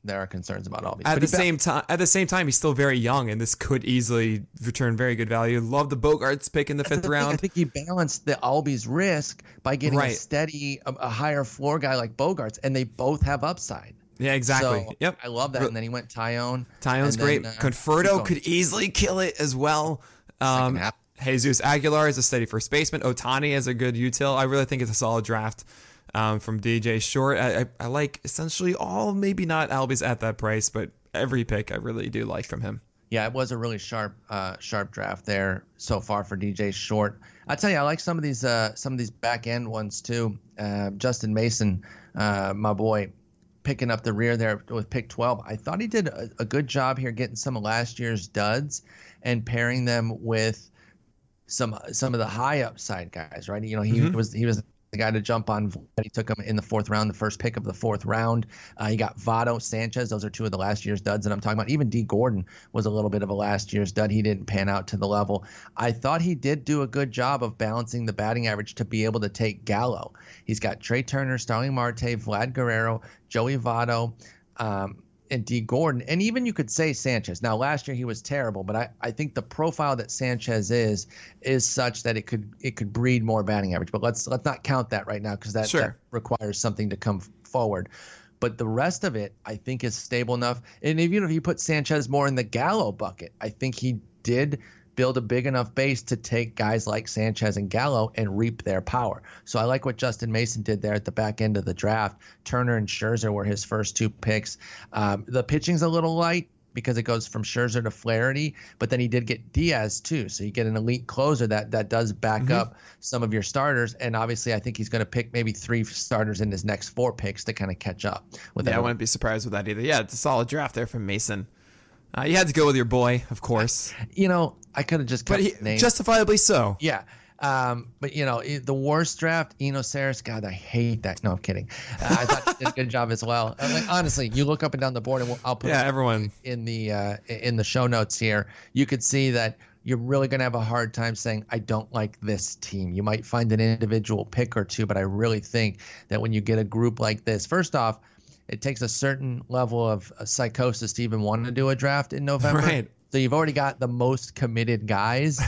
there are concerns about Albies. At but the same time, at the same time, he's still very young, and this could easily return very good value. Love the Bogarts pick in the fifth the round. I think you balance the Albies risk by getting right. a steady, a, a higher floor guy like Bogarts, and they both have upside. Yeah, exactly. So yep, I love that. And then he went Tyone. Tyone's great. Then, uh, Conforto could easily kill it as well. Um, Jesus Aguilar is a steady first baseman. Ohtani is a good util. I really think it's a solid draft. Um, from D J Short. I, I, I like essentially all, maybe not Albies at that price, but every pick I really do like from him. Yeah, it was a really sharp uh, sharp draft there so far for D J Short. I tell you, I like some of these uh, some of these back end ones too. Uh, Justin Mason, uh, my boy, picking up the rear there with pick twelve. I thought he did a, a good job here getting some of last year's duds and pairing them with some some of the high upside guys, right? You know, he mm-hmm. was he was the guy to jump on. He took him in the fourth round, the first pick of the fourth round. Uh, he got Votto, Sanchez. Those are two of the last year's duds that I'm talking about. Even D. Gordon was a little bit of a last year's dud. He didn't pan out to the level. I thought he did do a good job of balancing the batting average to be able to take Gallo. He's got Trey Turner, Starling Marte, Vlad Guerrero, Joey Votto, um, and D. Gordon. And even you could say Sanchez. Now, last year he was terrible, but I, I think the profile that Sanchez is is such that it could it could breed more batting average. But let's let's not count that right now because that, sure. that requires something to come forward. But the rest of it, I think, is stable enough. And even if you put Sanchez more in the Gallo bucket, I think he did build a big enough base to take guys like Sanchez and Gallo and reap their power. So I like what Justin Mason did there at the back end of the draft. Turner and Scherzer were his first two picks. Um, the pitching's a little light because it goes from Scherzer to Flaherty, but then he did get Diaz too. So you get an elite closer that that does back mm-hmm. up some of your starters. And obviously I think he's going to pick maybe three starters in his next four picks to kind of catch up with that. Yeah, I wouldn't be surprised with that either. Yeah, it's a solid draft there from Mason. Uh, you had to go with your boy, of course. You know, I could have just kept his name. Justifiably so. Yeah. Um, but, you know, the worst draft, Eno Saris, God, I hate that. No, I'm kidding. Uh, I thought he did a good job as well. I mean, honestly, you look up and down the board, and we'll, I'll put yeah, everyone in the uh, in the show notes here. You could see that you're really going to have a hard time saying, I don't like this team. You might find an individual pick or two, but I really think that when you get a group like this, first off, it takes a certain level of psychosis to even want to do a draft in November. Right. So you've already got the most committed guys.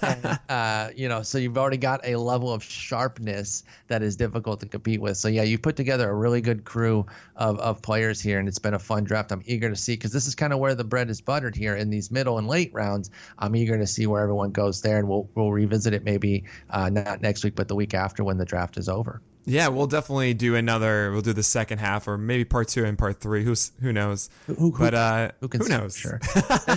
and, uh, you know, so you've already got a level of sharpness that is difficult to compete with. So, yeah, you put together a really good crew of, of players here, and it's been a fun draft. I'm eager to see because this is kind of where the bread is buttered here in these middle and late rounds. I'm eager to see where everyone goes there, and we'll, we'll revisit it maybe uh, not next week but the week after when the draft is over. Yeah, we'll definitely do another. We'll do the second half, or maybe part two and part three. Who's who knows? Who, who, but uh, who, can who knows? Sure.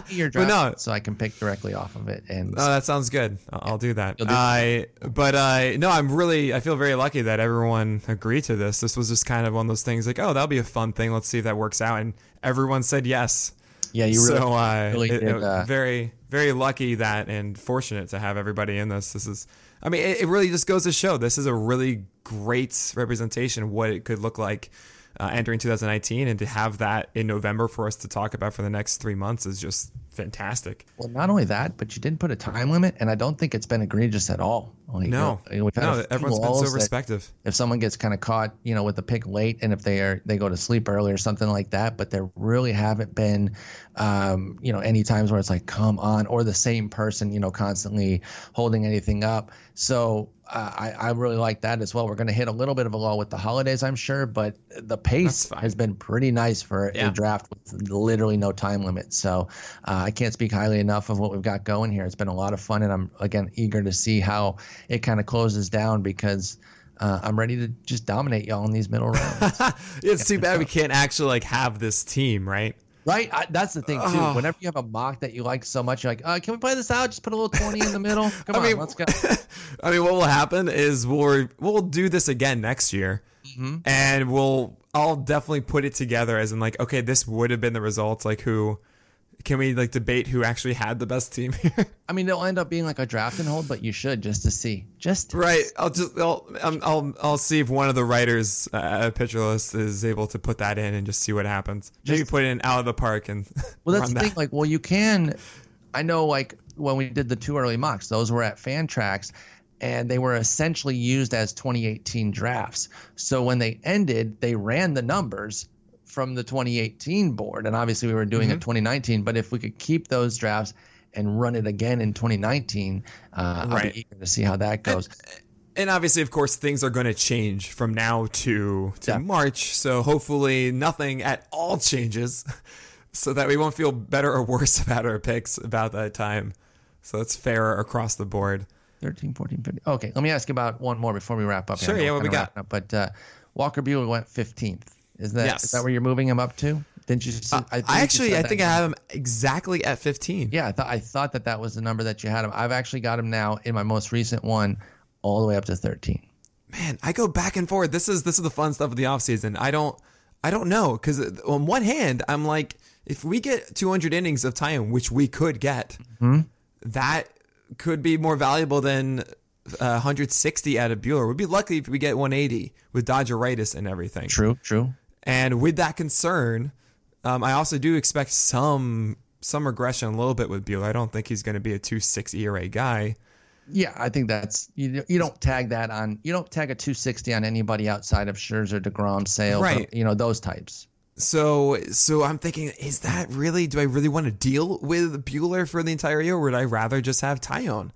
Your draft no. so I can pick directly off of it. And oh, that sounds good. I'll, yeah. I'll do that. I uh, but uh, no, I'm really. I feel very lucky that everyone agreed to this. This was just kind of one of those things like, oh, that'll be a fun thing. Let's see if that works out. And everyone said yes. Yeah, you really, so, uh, really it, did. Uh, very, very lucky that, and fortunate to have everybody in this. This is. I mean, it really just goes to show this is a really great representation of what it could look like uh, entering two thousand nineteen. And to have that in November for us to talk about for the next three months is just fantastic. Well, not only that, but you didn't put a time limit. And I don't think it's been egregious at all. Like, no, you know, we've had no everyone's been so respective. If someone gets kind of caught, you know, with a pick late and if they are they go to sleep early or something like that. But there really haven't been, um, you know, any times where it's like, come on, or the same person, you know, constantly holding anything up. So uh, I, I really like that as well. We're going to hit a little bit of a lull with the holidays, I'm sure. But the pace has been pretty nice for yeah. a draft with literally no time limit. So uh, I can't speak highly enough of what we've got going here. It's been a lot of fun. And I'm, again, eager to see how it kind of closes down because Uh, I'm ready to just dominate y'all in these middle rounds. It's too bad we can't actually like have this team, right? Right. I, that's the thing, too. Oh. Whenever you have a mock that you like so much, you're like, uh, can we play this out? Just put a little twenty in the middle. Come I on, mean, let's go. I mean, what will happen is we'll we'll do this again next year. Mm-hmm. And we'll I'll definitely put it together as in like, OK, this would have been the results. Like who can we like debate who actually had the best team here? I mean, it'll end up being like a draft and hold, but you should just to see. Just to right. See. I'll just I'll, I'll I'll see if one of the writers uh, at Pitcherless is able to put that in and just see what happens. Just, Maybe put it in out of the park and well, that's the that. thing. Like, well, you can. I know, like when we did the two early mocks, those were at Fantrax. And they were essentially used as twenty eighteen drafts. So when they ended, they ran the numbers from the twenty eighteen board. And obviously we were doing mm-hmm. it twenty nineteen. But if we could keep those drafts and run it again in twenty nineteen, uh, right. I'll be eager to see how that goes. And, and obviously, of course, things are going to change from now to, to yeah. March. So hopefully nothing at all changes so that we won't feel better or worse about our picks about that time. So it's fairer across the board. thirteen, fourteen, fifteen. Okay, let me ask you about one more before we wrap up. Sure, yeah, what we got? Up, but uh, Walker Buehler went fifteenth. Is that yes. is that where you're moving him up to? Didn't you? See, uh, I, I actually, you I think now. I have him exactly at fifteen. Yeah, I thought I thought that that was the number that you had him. I've actually got him now in my most recent one, all the way up to thirteen. Man, I go back and forth. This is this is the fun stuff of the offseason. I don't I don't know because on one hand, I'm like, if we get two hundred innings of time, which we could get, mm-hmm. that. Could be more valuable than uh, one hundred sixty out of Buehler. We'd be lucky if we get one eighty with Dodgeritis and everything. True, true. And with that concern, um, I also do expect some some regression a little bit with Buehler. I don't think he's going to be a two point six E R A guy. Yeah, I think that's you. You don't tag that on. You don't tag a two sixty on anybody outside of Scherzer, DeGrom, Sale, right? You know those types. So, so I'm thinking, is that really? Do I really want to deal with Buehler for the entire year, or would I rather just have Taillon?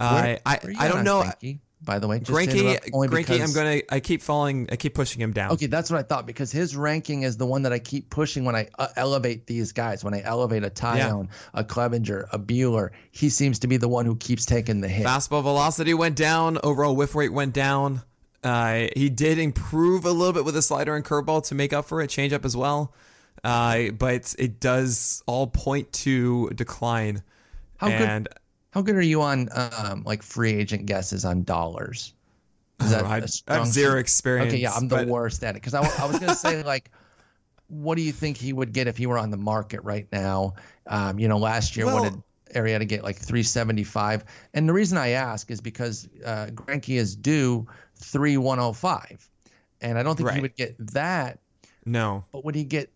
Uh, I, I, I don't know. Greinke, by the way, just Greinke, Greinke because... I'm gonna. I keep falling. I keep pushing him down. Okay, that's what I thought because his ranking is the one that I keep pushing when I uh, elevate these guys. When I elevate a Taillon, yeah. a Clevinger, a Buehler, he seems to be the one who keeps taking the hit. Fastball velocity went down. Overall whiff rate went down. Uh, he did improve a little bit with a slider and curveball to make up for it, change up as well. Uh, but it does all point to decline. How and good? How good are you on um, like free agent guesses on dollars? Is that I, I have zero thing? experience. Okay, yeah, I'm the but... worst at it because I, I was gonna say like, what do you think he would get if he were on the market right now? Um, you know, last year well, what did Arrieta get like three seventy-five? And the reason I ask is because uh, Greinke is due. three one oh five, and I don't think right. he would get that. No, but would he get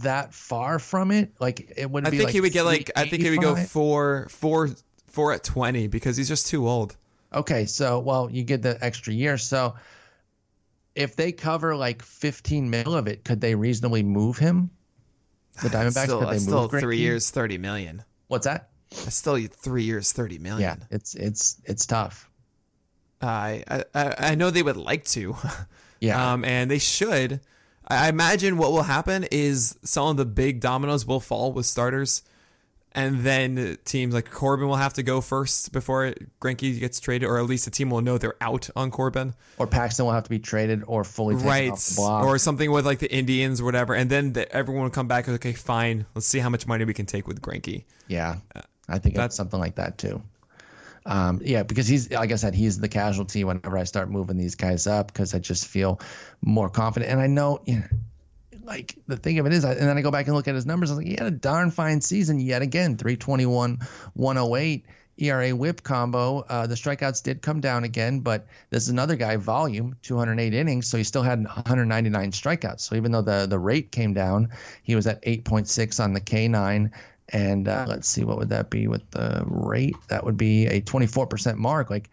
that far from it? Like it would. I be think like he would get like. I think he would go four, four, four at twenty because he's just too old. Okay, so well, you get the extra year. So if they cover like fifteen mil of it, could they reasonably move him? The Diamondbacks still, could they move still three years, thirty million. What's that? That's still three years, thirty million. Yeah, it's it's it's tough. Uh, I, I I know they would like to, yeah, um, and they should. I imagine what will happen is some of the big dominoes will fall with starters, and then teams like Corbin will have to go first before Greinke gets traded, or at least the team will know they're out on Corbin. Or Paxton will have to be traded or fully taken right. off the block. Or something with like the Indians or whatever, and then the, everyone will come back and okay, fine, let's see how much money we can take with Greinke. Yeah, I think that's something like that too. Um, yeah, because he's, like I said, he's the casualty whenever I start moving these guys up because I just feel more confident. And I know, you know, like, the thing of it is, I, and then I go back and look at his numbers. I was like, he had a darn fine season yet again, three twenty-one, one oh eight E R A whip combo. Uh, the strikeouts did come down again, but this is another guy, volume, two hundred eight innings. So he still had one hundred ninety-nine strikeouts. So even though the, the rate came down, he was at eight point six on the K nine. And uh, let's see, what would that be with the rate? That would be a twenty-four percent mark. Like,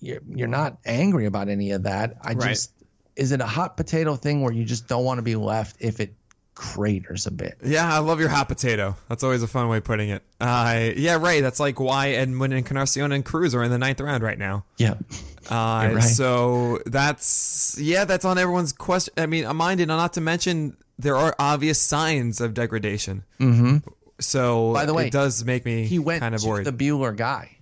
you're, you're not angry about any of that. I right. just, is it a hot potato thing where you just don't want to be left if it craters a bit? Yeah, I love your hot potato. That's always a fun way of putting it. Uh, yeah, right. That's like why Edwin and Encarnacion and Cruz are in the ninth round right now. Yeah. Uh, right. So that's, yeah, that's on everyone's question. I mean, mind you, not to mention there are obvious signs of degradation. Mm-hmm. So by the way, it does make me he went kind of to worried. The Buehler guy,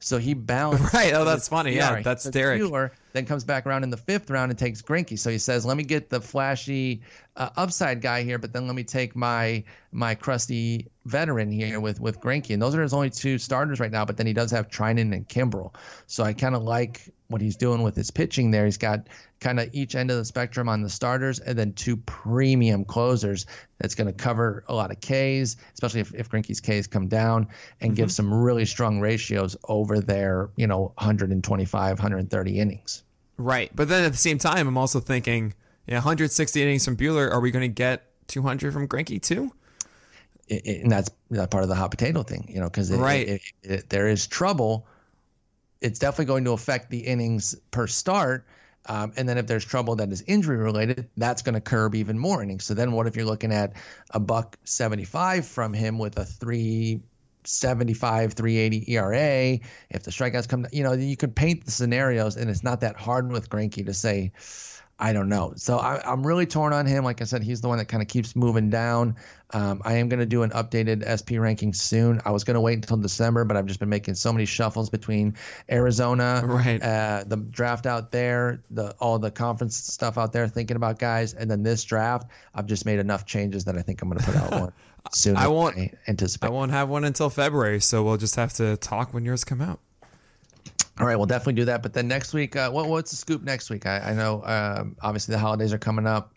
so he bounced. Right. Oh, that's funny. Yeah, that's Derek. Buehler, then comes back around in the fifth round and takes Greinke. So he says, let me get the flashy uh, upside guy here, but then let me take my my crusty veteran here with, with Greinke. And those are his only two starters right now, but then he does have Treinen and Kimbrel. So I kind of like what he's doing with his pitching there. He's got kind of each end of the spectrum on the starters and then two premium closers that's going to cover a lot of Ks, especially if, if Greinke's Ks come down, and mm-hmm. give some really strong ratios over their, you know, one twenty-five, one thirty innings. Right. But then at the same time, I'm also thinking, yeah, you know, one sixty innings from Buehler, are we going to get two hundred from Greinke too? It, it, and that's that part of the hot potato thing, you know, because right. there is trouble. It's definitely going to affect the innings per start. Um, and then if there's trouble that is injury related, that's going to curb even more innings. So then what if you're looking at a buck seventy-five from him with a three seventy-five, three eighty E R A? If the strikeouts come, you know, you could paint the scenarios, and it's not that hard with Greinke to say, I don't know. So I, I'm really torn on him. Like I said, he's the one that kind of keeps moving down. Um, I am going to do an updated S P ranking soon. I was going to wait until December, but I've just been making so many shuffles between Arizona, right. uh, the draft out there, the all the conference stuff out there, thinking about guys, and then this draft. I've just made enough changes that I think I'm going to put out one soon. I won't I anticipate. I won't have one until February, so we'll just have to talk when yours come out. All right, we'll definitely do that. But then next week, uh, what what's the scoop next week? I, I know, um, obviously, the holidays are coming up.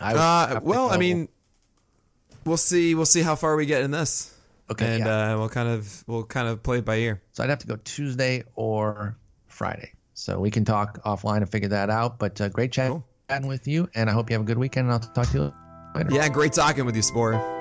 I uh, well, I mean, we'll see. We'll see how far we get in this. Okay, and yeah. uh, we'll kind of we'll kind of play it by ear. So I'd have to go Tuesday or Friday. So we can talk offline and figure that out. But uh, great chat, cool. chatting with you, and I hope you have a good weekend. And I'll talk to you later. Yeah, great talking with you, Spore.